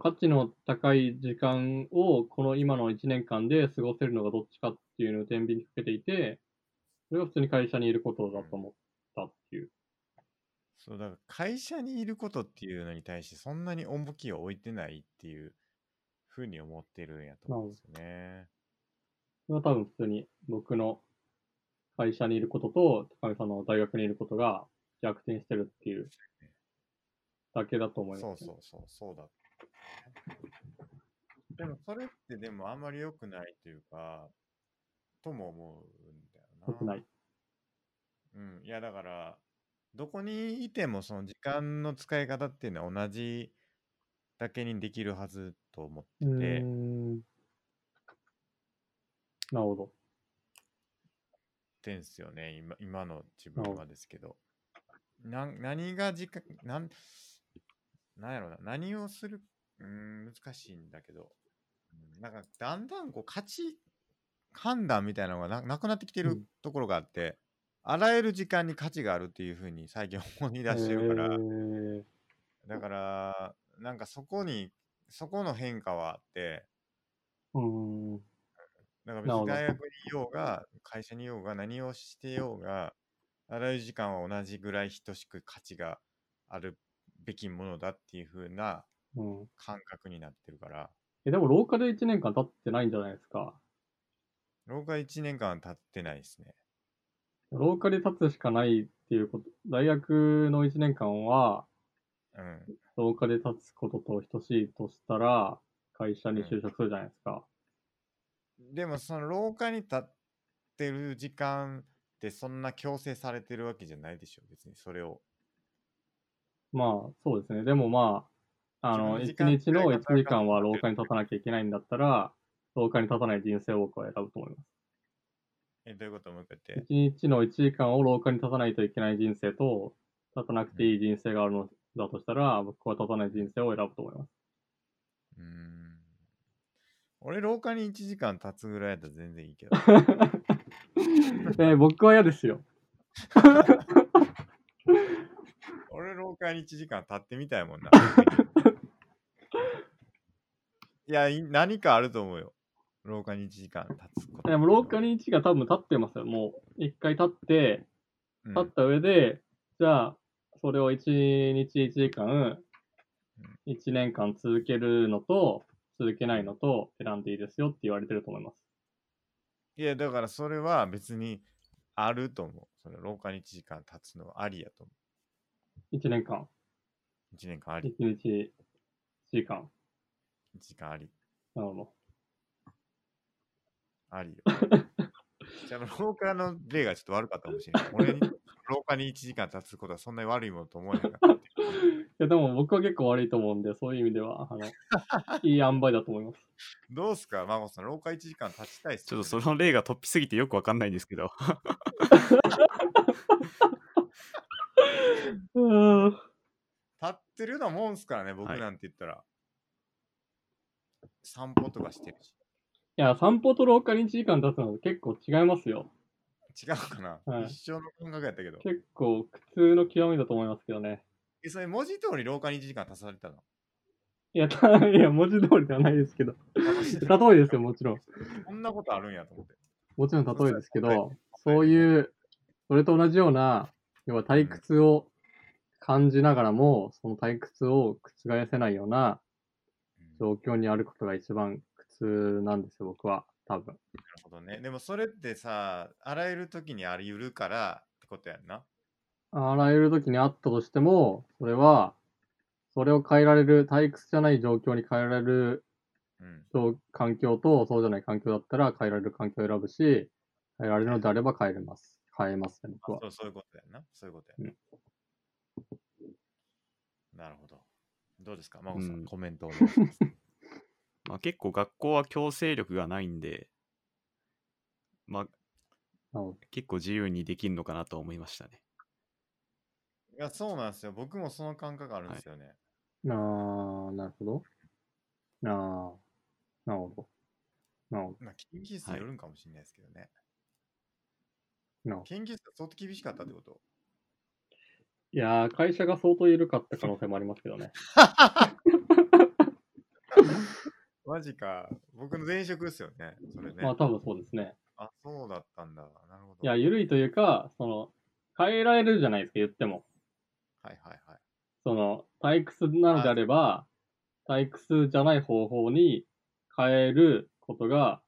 価値の高い時間をこの今のいちねんかんで過ごせるのがどっちかっていうのを天秤にかけていて、それが普通に会社にいることだと思ったっていう。うん、そうだから会社にいることっていうのに対してそんなに重きを置いてないっていうふうに思ってるんやと思うんですよね。それは多分普通に僕の会社にいることと高見さんの大学にいることが逆転してるっていうだけだと思います、ね。そうそうそうそうだ。でもそれってでもあんまり良くないというかとも思うんだよな。良くない。うん、いやだから。どこにいてもその時間の使い方っていうのは同じだけにできるはずと思ってて、うーん、なるほど。てんすよね、今、今の自分はですけど、な何が時間なんなんやろな、何をする、うーん、難しいんだけど、なんかだんだんこう価値判断みたいなのが な, なくなってきてるところがあって。うん、あらゆる時間に価値があるっていうふうに最近思い出してるから、えー、だからなんかそこにそこの変化はあって、うーん、だから別に大学にいようが会社にいようが何をしてようがあらゆる時間は同じぐらい等しく価値があるべきものだっていうふうな感覚になってるから、うん、えでも廊下でいちねんかん経ってないんじゃないですか。廊下いちねんかん経ってないですね。廊下で立つしかないっていうこと、大学のいちねんかんは、うん、廊下で立つことと等しいとしたら、会社に就職するじゃないですか。うん、でもその廊下に立ってる時間ってそんな強制されてるわけじゃないでしょ、別にそれを。まあそうですね。でもまあ、あの、一日のいちじかんは廊下に立たなきゃいけないんだったら、廊下に立たない人生を僕は選ぶと思います。え、どういうことを向けて？いちにちのいちじかんを廊下に立たないといけない人生と、立たなくていい人生があるのだとしたら、うん、僕は立たない人生を選ぶと思います。うーん。俺、廊下にいちじかん経つぐらいだと全然いいけど。えー、僕は嫌ですよ。俺、廊下にいちじかん経ってみたいもんな。いや、何かあると思うよ。廊下にいちじかん経つこと。いや、もう廊下にいちじかん多分立ってますよ。もう一回立って、立った上で、うん、じゃあ、それをいちにちいちじかん、うん、いちねんかん続けるのと、続けないのと選んでいいですよって言われてると思います。いや、だからそれは別にあると思う。その廊下にいちじかん経つのはありやと思う。いちねんかん。いちねんかんあり。いちにちいちじかん。いちじかんあり。なるほど。ありよ。じゃあ廊下の例がちょっと悪かったかもしれない。俺に廊下にいちじかん経つことはそんなに悪いものと思えなかった。いやでも僕は結構悪いと思うんで、そういう意味ではあのいい塩梅だと思います。どうすか、マゴさん、廊下いちじかん経ちたいっす、ね。ちょっとその例が突飛すぎてよくわかんないんですけど。立ってるのもんすからね、僕なんて言ったら、はい、散歩とかしてるし。いや、散歩と廊下にいちじかん経つのは結構違いますよ。違うかな、はい、一生の感覚やったけど。結構苦痛の極みだと思いますけどね。え、それ文字通り廊下にいちじかん足されたの？いや、たいや文字通りではないですけど。例えですよ、もちろん。そんなことあるんやと思って。もちろん例えですけど、そういう、それと同じような、要は退屈を感じながらも、その退屈を覆せないような状況にあることが一番なんですよ、僕は多分。なるほどね。でもそれってさ、あらゆる時にあり得るからってことやんな。あらゆる時にあったとしても、それはそれを変えられる、退屈じゃない状況に変えられる、うん、環境とそうじゃない環境だったら変えられる環境を選ぶし、変えられるのであれば変えれます。変えますね、僕は。そう、そういうことやんな。そういうことやんな。うん、なるほど。どうですか、マゴさん、うん、コメントをお願いします。まあ、結構学校は強制力がないんで、まあ、結構自由にできるのかなと思いましたね。いや、そうなんですよ。僕もその感覚あるんですよね。はい、ああ、なるほど。ああ、なるほど。なるほど。まあ、研究室によるんかもしれないですけどね。はい、研究室が相当厳しかったってこと？いやー、会社が相当緩かった可能性もありますけどね。マジか。僕の前職ですよね。それね。まあ多分そうですね。あ、そうだったんだ。なるほど。いや、緩いというか、その、変えられるじゃないですか、言っても。はいはいはい。その、退屈なのであれば、退屈じゃない方法に変えることが、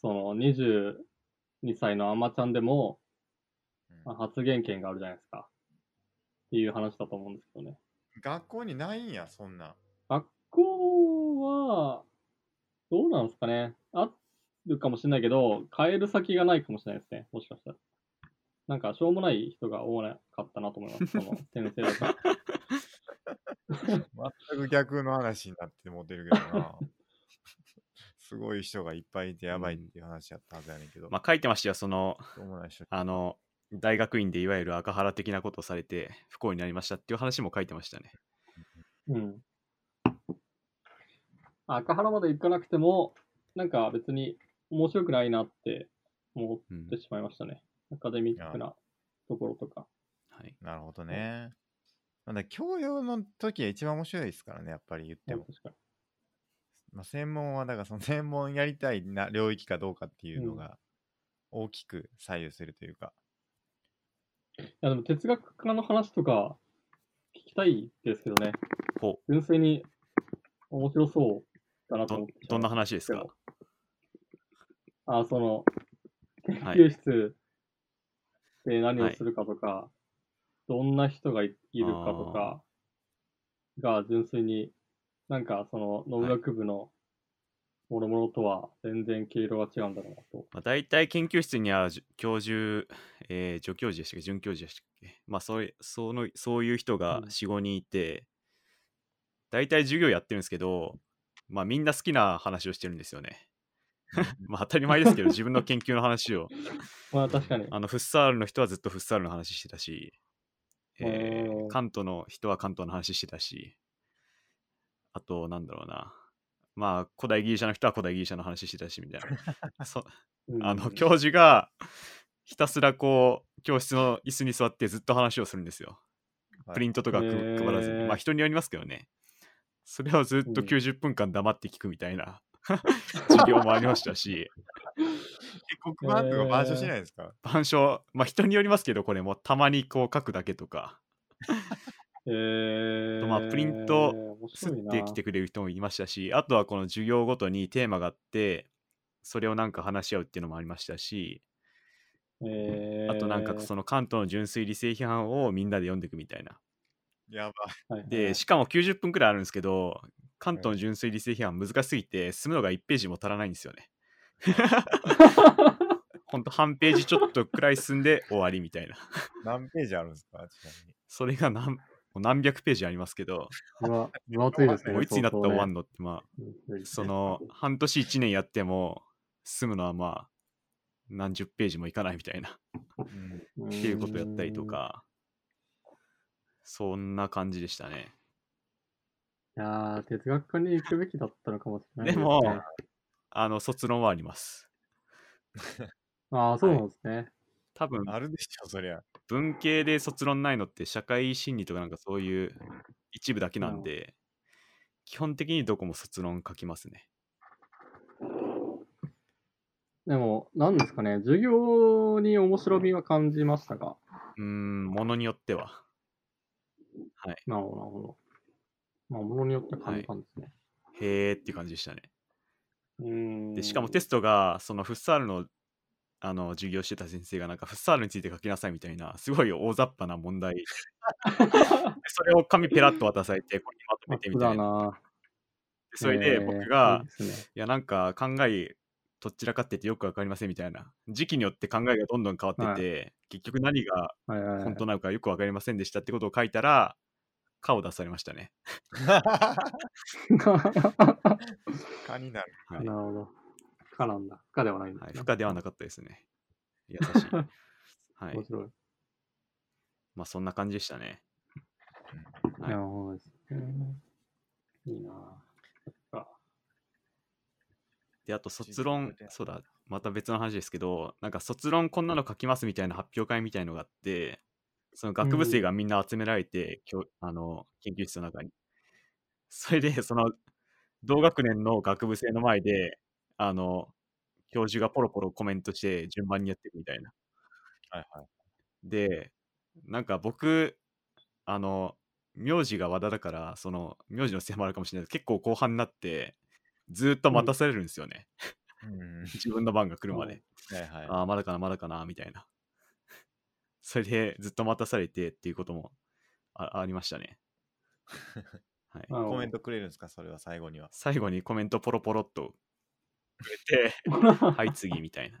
その、にじゅうにさいのアマちゃんでも、まあ、発言権があるじゃないですか。っていう話だと思うんですけどね。学校にないんや、そんな。学校は、どうなんですかね。あるかもしれないけど、変える先がないかもしれないですね。もしかしたら。なんか、しょうもない人が多かったなと思います。その先生とか。全く逆の話になってもうてるけどな。すごい人がいっぱいいてやばいっていう話やったはずやねんけど。まあ、書いてましたよ。その、あの、大学院でいわゆる赤原的なことをされて不幸になりましたっていう話も書いてましたね。うん。赤原まで行かなくても、なんか別に面白くないなって思ってしまいましたね。うん、アカデミックなところとか。はい。なるほどね。うん、なんだ、教養の時は一番面白いですからね、やっぱり言っても。確かに。まあ、専門は、だからその専門やりたいな領域かどうかっていうのが大きく左右するというか。うん、いやでも哲学家の話とか聞きたいですけどね。ほう。純粋に面白そう。ど, どんな話ですか？あ、その研究室で何をするかとか、はい、どんな人がいるかとか、が純粋になんかその農学部のもろもろとは全然毛色が違うんだろうなと、はいまあ、大体研究室には教授、えー、助教授でしたっけ准教授でしたっけ、まあ、そ, れ そ, のそういう人が よん,ご 人いて、大体授業やってるんですけど、まあ、みんな好きな話をしてるんですよねまあ当たり前ですけど自分の研究の話をまあ確かにあのフッサールの人はずっとフッサールの話してたし、えー、関東の人は関東の話してたし、あとなんだろうな、まあ古代ギリシャの人は古代ギリシャの話してたしみたいなそあの教授がひたすらこう教室の椅子に座ってずっと話をするんですよ、はい、プリントとか配らずに、まあ人によりますけどね、それをずっときゅうじゅっぷんかん黙って聞くみたいな授業もありましたし黒板とか板書しないですか、えー、板書、まあ人によりますけど、これもたまにこう書くだけとか、えー、まあプリントすってきてくれる人もいましたし、あとはこの授業ごとにテーマがあってそれをなんか話し合うっていうのもありましたし、えー、あとなんかその関東の純粋理性批判をみんなで読んでいくみたいな、やばで、しかもきゅうじゅっぷんくらいあるんですけど、関東の純粋理性批判難しすぎて進むのがいちページも足らないんですよねほんと半ページちょっとくらい進んで終わりみたいな何ページあるんですか？ちなみにそれが 何, 何百ページありますけど、もういつになったら終わんのって、まあその半年いちねんやっても進むのはまあ何十ページもいかないみたいなっていうことやったりとか、そんな感じでしたね。いやー、哲学科に行くべきだったのかもしれない で,、ね、でもあの卒論はありますああそうなんですね、はい、多分あるでしょそりゃ。文系で卒論ないのって社会心理とかなんかそういう一部だけなんで、基本的にどこも卒論書きますね。でも何ですかね、授業に面白みは感じましたか？うーん、ものによっては、はい、なるほどなるほど、まあ、ものによって感じたんですね、はい、へーっていう感じでしたね。うーんでしかもテストがそのフッサール の, あの授業してた先生がなんかフッサールについて書きなさいみたいなすごい大雑把な問題それを紙ペラッと渡されてこれにまとめてみたい な, なでそれで僕が、えー い, い, ね、いやなんか考えどちらかっててよくわかりませんみたいな、時期によって考えがどんどん変わってて、はい、結局何が本当なのかよくわかりませんでしたってことを書いたら顔出されましたねかになる、はい、なるほど、不可なんだ、不可ではないんですね、はい、不可ではなかったですね、優しいはい、面白い。まあそんな感じでしたね。なるほどですね、いいなぁ。であと卒論、そうだ、また別の話ですけど、なんか卒論こんなの書きますみたいな発表会みたいのがあって、その学部生がみんな集められて、うん、あの研究室の中に、それでその同学年の学部生の前であの教授がポロポロコメントして順番にやっていくみたいな、はいはい、でなんか僕あの名字が和田だから、その名字のせいもあるかもしれないけど、結構後半になってずっと待たされるんですよね、うん、自分の番が来るまで、うんはいはい、ああまだかなまだかなみたいなそれでずっと待たされてっていうことも あ, ありましたね、はい、コメントくれるんですか？それは最後には最後にコメントポロポロっとくれてはい次みたいな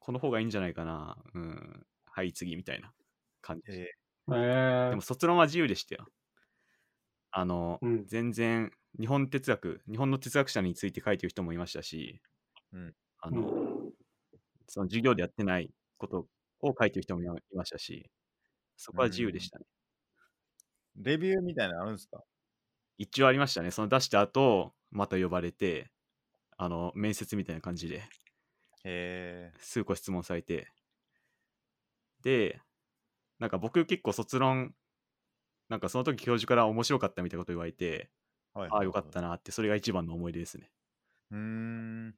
この方がいいんじゃないかな、うん、はい次みたいな感じ、えー、でも卒論は自由でしたよ。あのうん、全然日本哲学日本の哲学者について書いてる人もいましたし、うん、あの、うん、その授業でやってないことを書いてる人もいましたし、そこは自由でしたね、うん、レビューみたいなのあるんですか？一応ありましたね。その出した後また呼ばれて、あの面接みたいな感じでへー数個質問されて、でなんか僕結構卒論なんかその時教授から面白かったみたいなこと言われて、はい、ああよかったなって、それが一番の思い出ですね。うーん、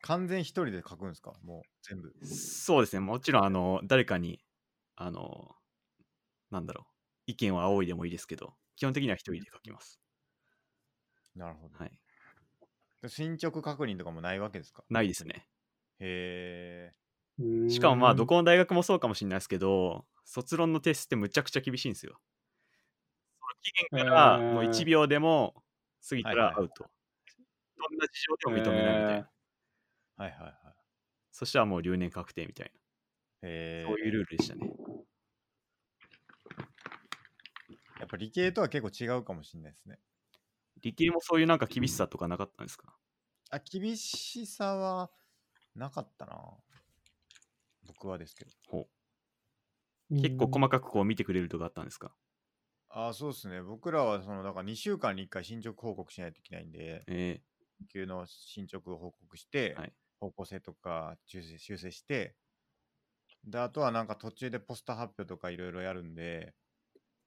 完全一人で書くんですか？もう全部。そうですね、もちろんあの誰かにあのなんだろう意見を仰いでもいいですけど、基本的には一人で書きます。なるほど、はい、進捗確認とかもないわけですか？ないですね。へー。しかもまあどこの大学もそうかもしれないですけど、卒論の提出ってむちゃくちゃ厳しいんですよ。期限からもういちびょうでも過ぎたらアウト、どんな事情でも認めないみたいな、えー、はいはいはい、そしたらもう留年確定みたいな、えー、そういうルールでしたね。やっぱ理系とは結構違うかもしれないですね。理系もそういうなんか厳しさとかなかったんですか？あ、厳しさはなかったな、僕はですけど。ほう、結構細かくこう見てくれるとかあったんですか？あ、そうですね。僕らはそのだからにしゅうかんにいっかい進捗報告しないといけないんで、えー、研究の進捗を報告して、はい、方向性とか修正、修正して、であとはなんか途中でポスター発表とかいろいろやるんで、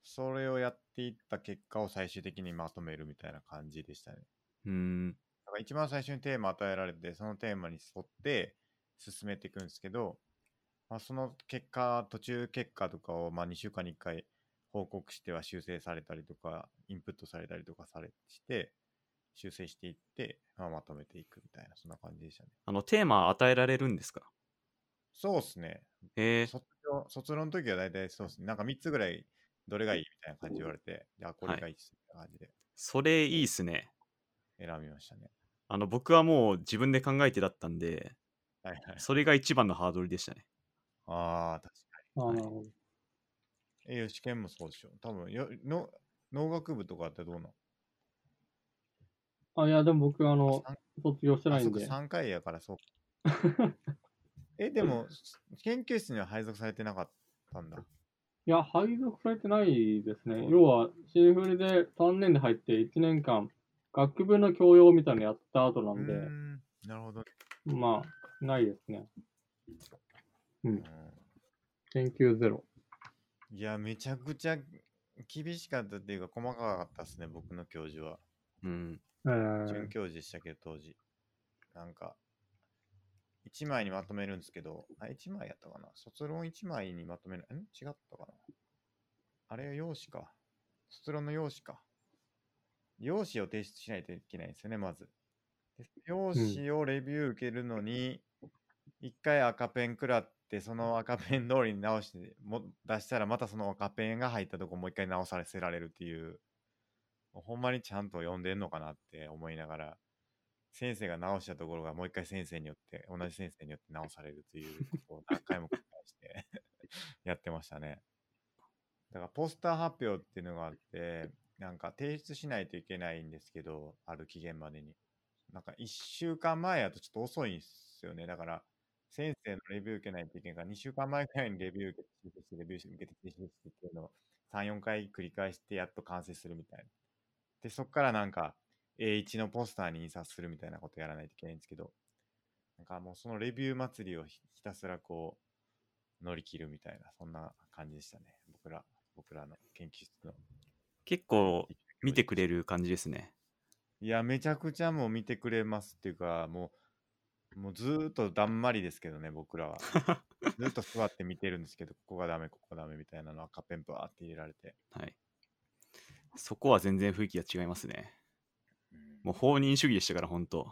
それをやっていった結果を最終的にまとめるみたいな感じでしたね。うーん。だから一番最初にテーマ与えられて、そのテーマに沿って進めていくんですけど、まあ、その結果、途中結果とかをまあにしゅうかんにいっかい報告しては修正されたりとか、インプットされたりとかされして、修正していって、まあ、まとめていくみたいな、そんな感じでしたね。あの、テーマ与えられるんですか？そうですね。えー、卒論、卒論の時は大体そうですね。なんかみっつぐらい、どれがいいみたいな感じで言われて、あ、これがいいっすみたいな感じで、はい、それいいっすね。選びましたね。あの、僕はもう自分で考えてだったんで、はいはい、それが一番のハードルでしたね。ああ、確かに。あ、はい、栄養試験もそうでしょ。多分よの農学部とかってどうなの？あ、いや、でも僕あの卒業してないんで。さんかいやからそう。え、でも研究室には配属されてなかったんだ。いや、配属されてないですね。要は、シーフルでさんねんで入っていちねんかん、学部の教養みたいなのやった後なんで、うん、なるほど。まあ、ないですね。うん。研究ゼロ。いや、めちゃくちゃ厳しかったっていうか、細かかったですね、僕の教授は。うん。准教授でしたけど、当時。なんか、いちまいにまとめるんですけど、あ、いちまいやったかな。卒論いちまいにまとめる。ん？違ったかな。あれは用紙か。卒論の用紙か。用紙を提出しないといけないんですよね、まず。で用紙をレビュー受けるのに、いっかい赤ペン食らって、その赤ペン通りに直しても出したら、またその赤ペンが入ったとこもういっかい直させられるっていう。ほんまにちゃんと読んでんのかなって思いながら。先生が直したところがもう一回先生によって、同じ先生によって直されるということを何回も繰り返してやってましたね。だからポスター発表っていうのがあって、なんか提出しないといけないんですけど、ある期限までに。なんかいっしゅうかんまえやとちょっと遅いんですよね。だから先生のレビュー受けないといけないから、にしゅうかんまえくらいにレビュー受けて、レビュー受けて、レビュー受けてっていうのをさん、よんかい繰り返してやっと完成するみたいな。で、そっからなんか、エーワン のポスターに印刷するみたいなことやらないといけないんですけど、なんかもうそのレビュー祭りをひたすらこう乗り切るみたいな、そんな感じでしたね。僕ら僕らの研究室の結構見てくれる感じですね。いや、めちゃくちゃもう見てくれますっていうか、もうもうずーっとだんまりですけどね、僕らはずっと座って見てるんですけど、ここがダメここがダメみたいなの赤ペンバーって入れられて、はい、そこは全然雰囲気が違いますね。もう放任主義でしたから、本当。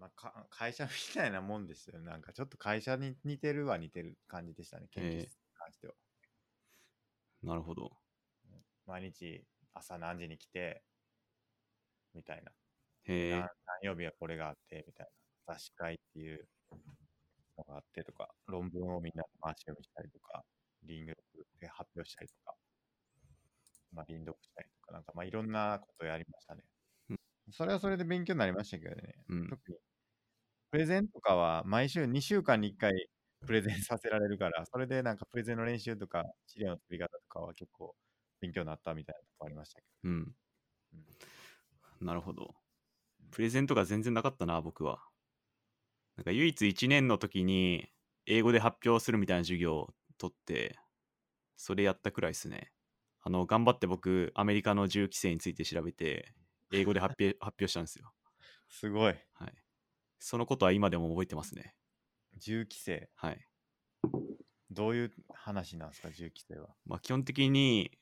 まあ、か会社みたいなもんですよ。なんかちょっと会社に似てるは似てる感じでしたね、研究室に関しては。えー、なるほど。毎日朝何時に来て、みたいな。へえ。何曜日はこれがあって、みたいな。雑誌会っていうのがあってとか、論文をみんなで回し読みしたりとか、リングで発表したりとか、まあ、輪読したりとか、なんかまあいろんなことやりましたね。それはそれで勉強になりましたけどね、うん、特にプレゼンとかは毎週にしゅうかんにいっかいプレゼンさせられるから、それでなんかプレゼンの練習とか資料の作り方とかは結構勉強になったみたいなとこありましたけど、うんうん、なるほど。プレゼンとか全然なかったな、僕は。なんか唯一いちねんの時に英語で発表するみたいな授業を取って、それやったくらいですね。あの、頑張って僕アメリカの銃規制について調べて英語で発表、 発表したんですよ。すごい、はい。そのことは今でも覚えてますね。銃規制。はい。どういう話なんですか、銃規制は。まあ、基本的に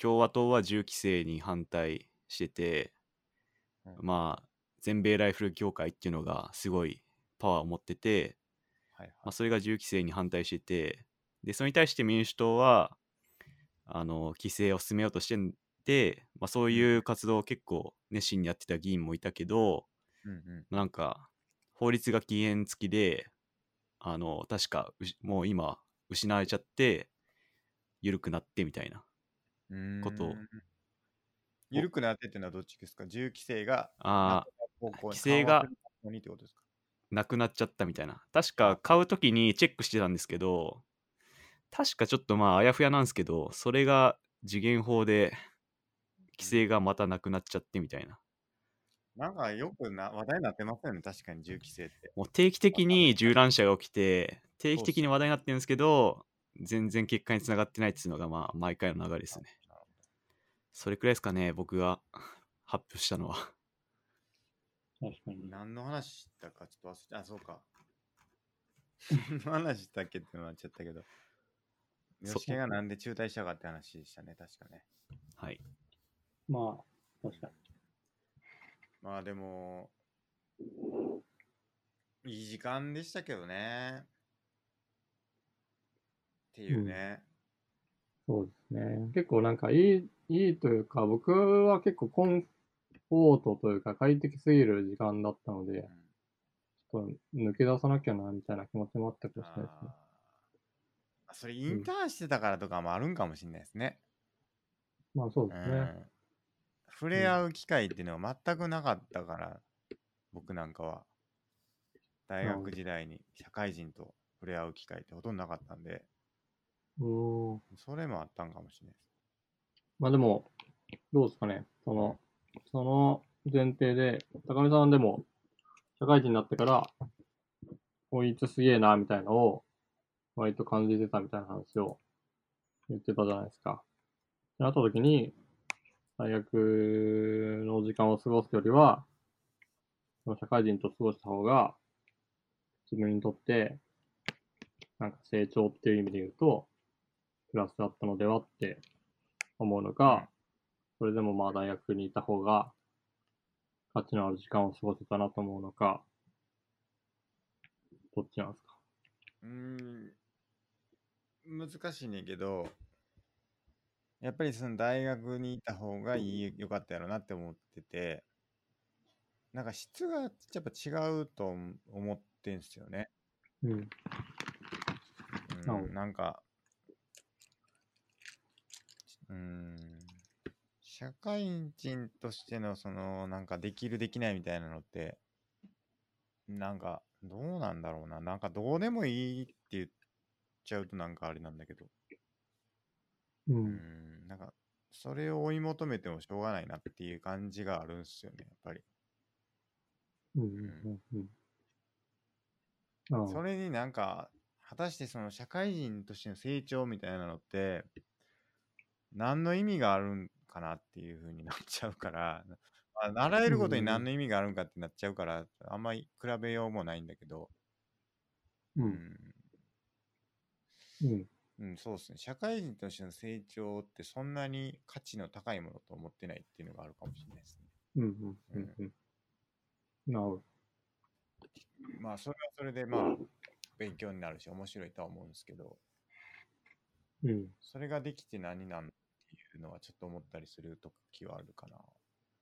共和党は銃規制に反対してて、うん、まあ全米ライフル協会っていうのがすごいパワーを持ってて、はいはい、まあ、それが銃規制に反対してて、でそれに対して民主党はあの規制を進めようとしてて、まあ、そういう活動を結構熱心にやってた議員もいたけど、うんうん、なんか法律が期限付きであの確かもう今失われちゃって緩くなってみたいなことを。緩くなってってのはどっちですか？銃規制があ規制がなくなっちゃったみたいな。確か買うときにチェックしてたんですけど、確かちょっとまああやふやなんですけど、それが時限法で規制がまたなくなっちゃってみたいな。なんかよくな話題になってますよね、確かに銃規制って。もう定期的に銃乱射が起きて、定期的に話題になってるんですけど、全然結果につながってないっていうのがまあ毎回の流れですね。それくらいですかね、僕が発表したのは。何の話したかちょっと忘れて、あ、そうか。何の話したっけってのはちゃったけど、吉木がなんで中退したかって話でしたね、確かね。はい。まあ、確かに。まあでも、いい時間でしたけどね。っていうね。うん、そうですね。結構なんかいい、いいというか、僕は結構コンフォートというか快適すぎる時間だったので、うん、ちょっと抜け出さなきゃな、みたいな気持ちもあったかもしれないですね。あ、それインターンしてたからとかもあるんかもしれないですね。うん、まあそうですね。うん、触れ合う機会っていうのは全くなかったから、うん、僕なんかは大学時代に社会人と触れ合う機会ってほとんどなかったんで、おー、それもあったんかもしれないです。まあでもどうですかね、そのその前提で高見さんでも社会人になってからこいつすげえなみたいなのを割と感じてたみたいな話を言ってたじゃないですか。で、なった時に大学の時間を過ごすよりは、社会人と過ごした方が、自分にとって、なんか成長っていう意味で言うと、プラスだったのではって思うのか、それでもまあ大学にいた方が、価値のある時間を過ごせたなと思うのか、どっちなんですか？うーん、難しいねんけど、やっぱりその大学にいた方がいいよかったやろなって思ってて、なんか質がやっぱ違うと思ってんすよね。うん。うん、なんか、うん、社会人としてのそのなんかできるできないみたいなのって、なんかどうなんだろうな、なんかどうでもいいって言っちゃうとなんかあれなんだけど。うん、うん、なんかそれを追い求めてもしょうがないなっていう感じがあるんですよね、やっぱり。うんうんうん。それになんか果たしてその社会人としての成長みたいなのって何の意味があるんかなっていう風になっちゃうから、まあ、習えることに何の意味があるんかってなっちゃうから、あんまり比べようもないんだけど。うん。うん。うんうん、そうですね。社会人としての成長ってそんなに価値の高いものと思ってないっていうのがあるかもしれないですね。うんうんうんうん。なるほど。まあそれはそれでまあ勉強になるし面白いとは思うんですけど、うん、それができて何なんっていうのはちょっと思ったりする時はあるかな、やっ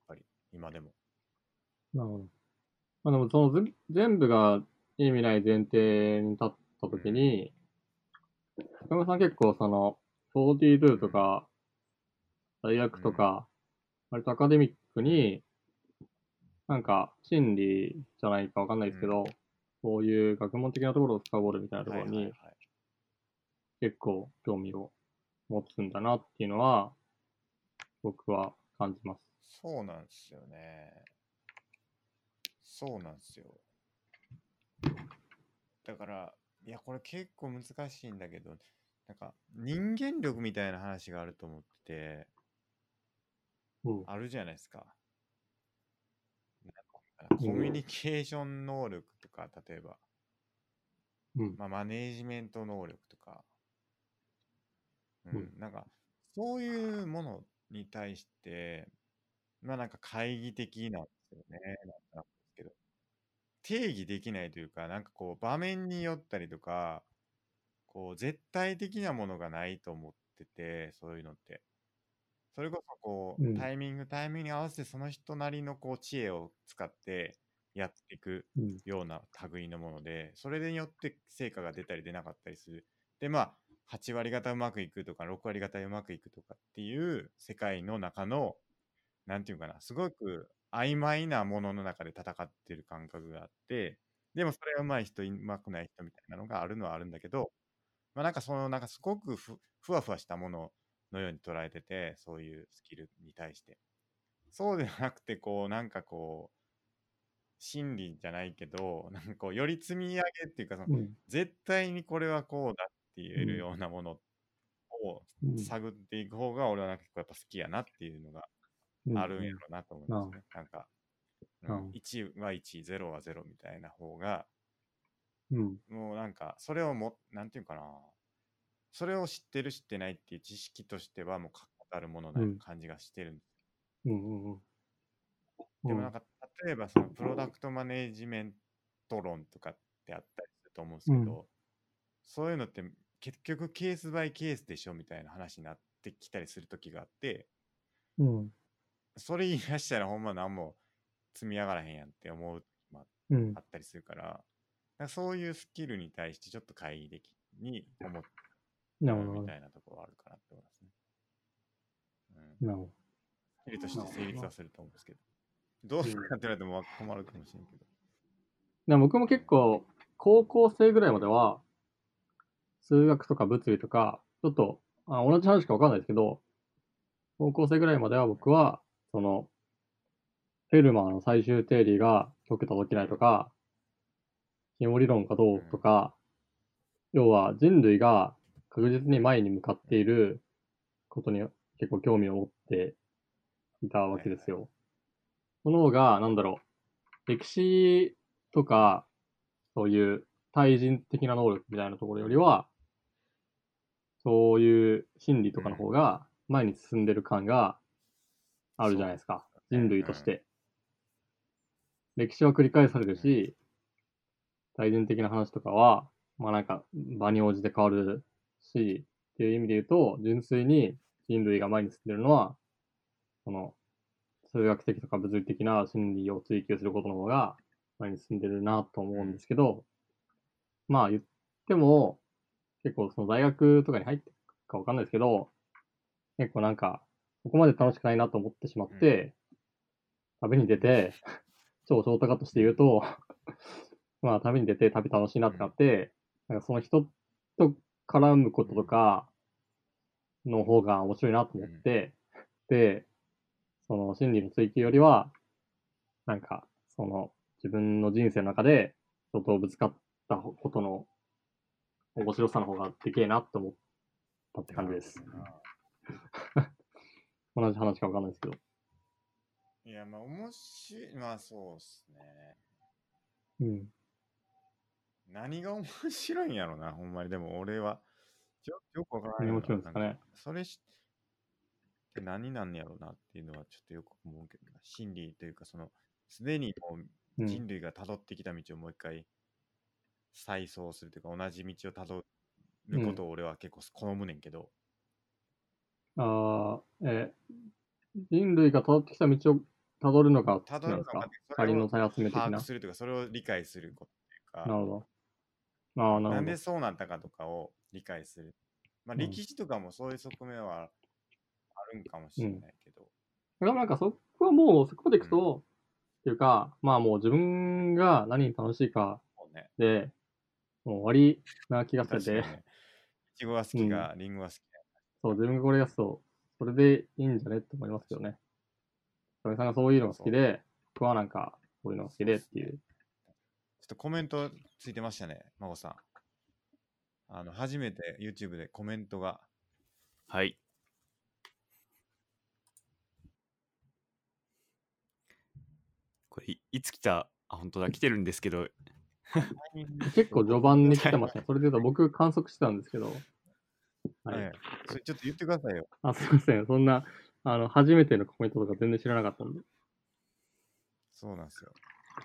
ぱり今でも。なるほど。まあでもその全部が意味ない前提に立った時に、うん、高山さん結構そのよんじゅうにとか大学とか割とアカデミックになんか心理じゃないかわかんないですけど、そういう学問的なところを深掘るみたいなところに結構興味を持つんだなっていうのは僕は感じます。そうなんですよね。そうなんですよ。だからいやこれ結構難しいんだけど、なんか人間力みたいな話があると思ってて、うん、あるじゃないですか。なんかコミュニケーション能力とか、例えば、うんまあ、マネージメント能力とか、うんうん、なんかそういうものに対して、まあなんか懐疑的なんですよね。なんか定義できないというか、なんかこう場面によったりとか、こう絶対的なものがないと思ってて、そういうのって。それこそこう、うん、タイミングタイミングに合わせてその人なりのこう知恵を使ってやっていくような類のもので、それによって成果が出たり出なかったりする。で、まあはち割方うまくいくとかろく割方うまくいくとかっていう世界の中のなんていうかな、すごく曖昧なものの中で戦ってる感覚があって、でもそれは上手い人上手くない人みたいなのがあるのはあるんだけど、まあなんかそのなんかすごく ふ, ふわふわしたもののように捉えてて、そういうスキルに対してそうでなくて、こうなんかこう心理じゃないけど、なんかこうより積み上げっていうか、その、うん、絶対にこれはこうだって言えるようなものを探っていく方が俺はなんかやっぱ好きやなっていうのがあるんやろうなと思いますね。なんか、うん、いちはいち、ゼロはゼロみたいな方が、うん、もうなんかそれをも、なんていうかな、それを知ってる知ってないっていう知識としてはもう確固たるものな感じがしてるんです。うんうんうん、でもなんか例えばそのプロダクトマネージメント論とかってあったりすると思うんですけど、うん、そういうのって結局ケースバイケースでしょみたいな話になってきたりする時があって、うん、それ言い出したらほんま何も積み上がらへんやんって思う時もあったりするから、うん、なんかそういうスキルに対してちょっと懐疑的に思うみたいなところはあるかなって思いますね。うん、なるほど。スキルとして成立はすると思うんですけど、どうするかって言われても困るかもしれんけど。でも僕も結構高校生ぐらいまでは数学とか物理とかちょっとあ同じ話しか分かんないですけど、高校生ぐらいまでは僕はそのフェルマーの最終定理が解けた解けないとかひも理論かどうとか、要は人類が確実に前に向かっていることに結構興味を持っていたわけですよ。はいはい、その方が、なんだろう、歴史とか、そういう対人的な能力みたいなところよりは、そういう心理とかの方が前に進んでる感があるじゃないですか。人類として。歴史は繰り返されるし、対人的な話とかは、まあなんか場に応じて変わるし、っていう意味で言うと、純粋に人類が前に進んでるのは、その、数学的とか物理的な心理を追求することの方が前に進んでるなと思うんですけど、まあ言っても結構その大学とかに入ってかわかんないですけど、結構なんかここまで楽しくないなと思ってしまって、旅に出て、超ショートカットして言うと、まあ旅に出て旅楽しいなってなって、なんかその人と絡むこととかの方が面白いなと思って、で、その心理の追求よりは、なんか、その自分の人生の中で人とぶつかったことの面白さの方がでけえなと思ったって感じです。同じ話かわかんないですけど。いや、まあ、面白い、まあそうっすね。うん。何が面白いんやろな、ほんまに。でも俺は、よくわからない。面白いですかね。それし何なんやろうなっていうのはちょっとよく思うけど、心理というかそのすでにもう人類が辿ってきた道をもう一回再創するというか、同じ道を辿ることを俺は結構好むねんけど、うん、ああ、えー、人類が辿ってきた道を辿るのか辿るのか仮の再集め的な把握するというか、それを理解することというか、なるほど、ああ、なるほど、なんでそうなったかとかを理解する、まあ歴史とかもそういう側面は、うんかもしれないけど、うん、でもなんかそこはもうそこまでいくと、うん、っていうか、まあもう自分が何に楽しいかで、ね、もう終わりな気がしてて、ね、いちごが好きか、うん、リンゴが好きか、そう自分がこれやすとそれでいいんじゃねって思いますけどね。さんがそういうのが好きで、僕はなんかこういうのが好きでっていう。ちょっとコメントついてましたね、まごさん。あの初めて YouTube でコメントが、はい。これ い, いつ来た、あ、本当だ、来てるんですけど結構序盤に来てました。それで言うと僕観測してたんですけど、はい、はい、それちょっと言ってくださいよ。あ、すいません、そんなあの初めてのコメントとか全然知らなかったんで。そうなんですよ。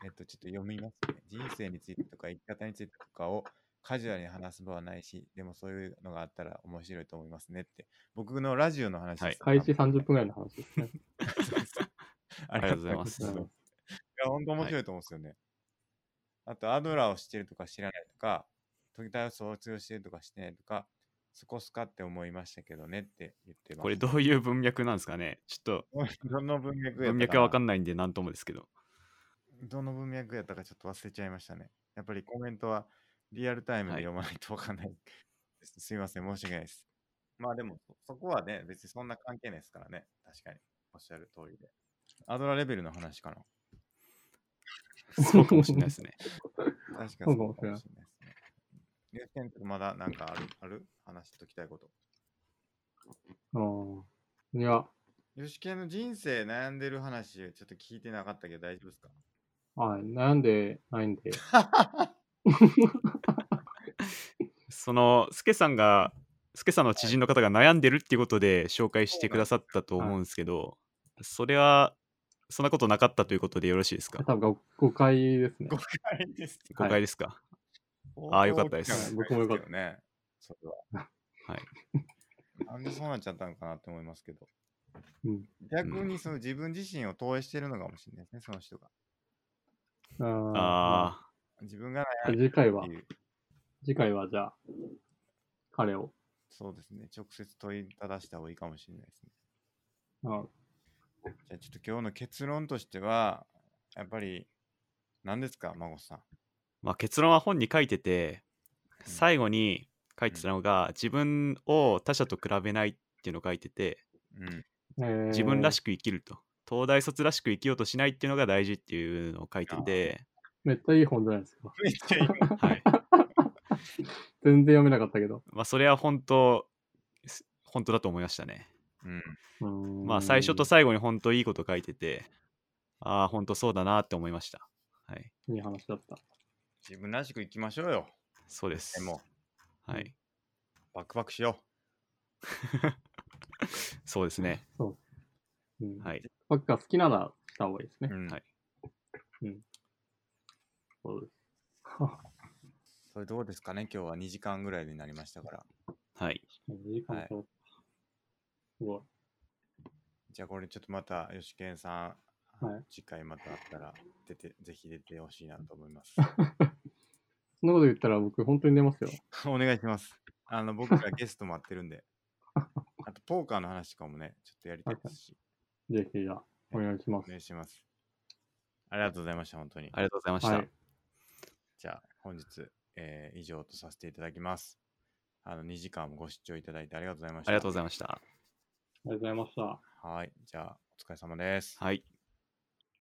えっとちょっと読みますね。人生についてとか生き方についてとかをカジュアルに話す場はないし、でもそういうのがあったら面白いと思いますねって。僕のラジオの話です。開始さんじゅっぷんぐらいの話ですね。ありがとうございます。いや、本当面白いと思うんですよね。はい、あと、アドラーを知ってるとか知らないとか、時代を卒業してるとかしてないとか、そこすかって思いましたけどねって言ってます。これどういう文脈なんですかね。ちょっとどの文脈やったか文脈は分かんないんで何ともですけど、どの文脈やったかちょっと忘れちゃいましたね。やっぱりコメントはリアルタイムで読まないと分かんない、はい、すいません、申し訳ないです。まあでもそこはね、別にそんな関係ないですからね。確かにおっしゃる通りで、アドラレベルの話かな。そうかもしれないですね。確かにそうかもしれないですね。優先とまだなんかある、ある話しときたいこと。ああ。いや。よしけの人生悩んでる話、ちょっと聞いてなかったけど大丈夫ですか？はい、悩んでないんで。その、スケさんが、スケさんの知人の方が悩んでるっていうことで紹介してくださったと思うんですけど、それは、そんなことなかったということでよろしいですか？多分誤解ですね。誤解です。誤解ですか。はい、ああ、よかったです。僕もよかったね。それは。はい。なんでそうなっちゃったのかなって思いますけど。うん、逆にその自分自身を投影してるのかもしれないですね、その人が。ああ。自分が悩んでるっていう。次回は、次回はじゃあ、彼を。そうですね、直接問いただした方がいいかもしれないですね。ああ。じゃあちょっと今日の結論としては、やっぱり、何ですか、孫さん。まあ、結論は本に書いてて、最後に書いてたのが、自分を他者と比べないっていうのを書いてて、自分らしく生きると、東大卒らしく生きようとしないっていうのが大事っていうのを書いてて、めっちゃいい本じゃないですか。めっちゃいい本。はい。全然読めなかったけど、まあそれは本当本当だと思いましたね。うん。まあ最初と最後に本当いいこと書いてて、ああ本当そうだなって思いました。はい。いい話だった。自分らしくいきましょうよ。そうです。でも、はい。バックパックしよう。そうですね。そう。うん、はい。バックが好きならした方がいいですね。うん、はい。うん。そうです。それどうですかね。今日はにじかんぐらいになりましたから。はい。にじかんと。はい、すごい。じゃあこれちょっとまた吉健さん、はい、次回またあったら出てぜひ出てほしいなと思います。そんなこと言ったら僕本当に出ますよ。お願いします。あの僕がゲスト待ってるんで。あとポーカーの話とかもね、ちょっとやりたいですし。ぜひじゃあお願いします。お願いします。ありがとうございました、本当に。ありがとうございました。はい、じゃあ本日、えー、以上とさせていただきます。あのにじかんもご視聴いただいてありがとうございました。ありがとうございました。ありがとうございました。はい、じゃあお疲れ様です。はい。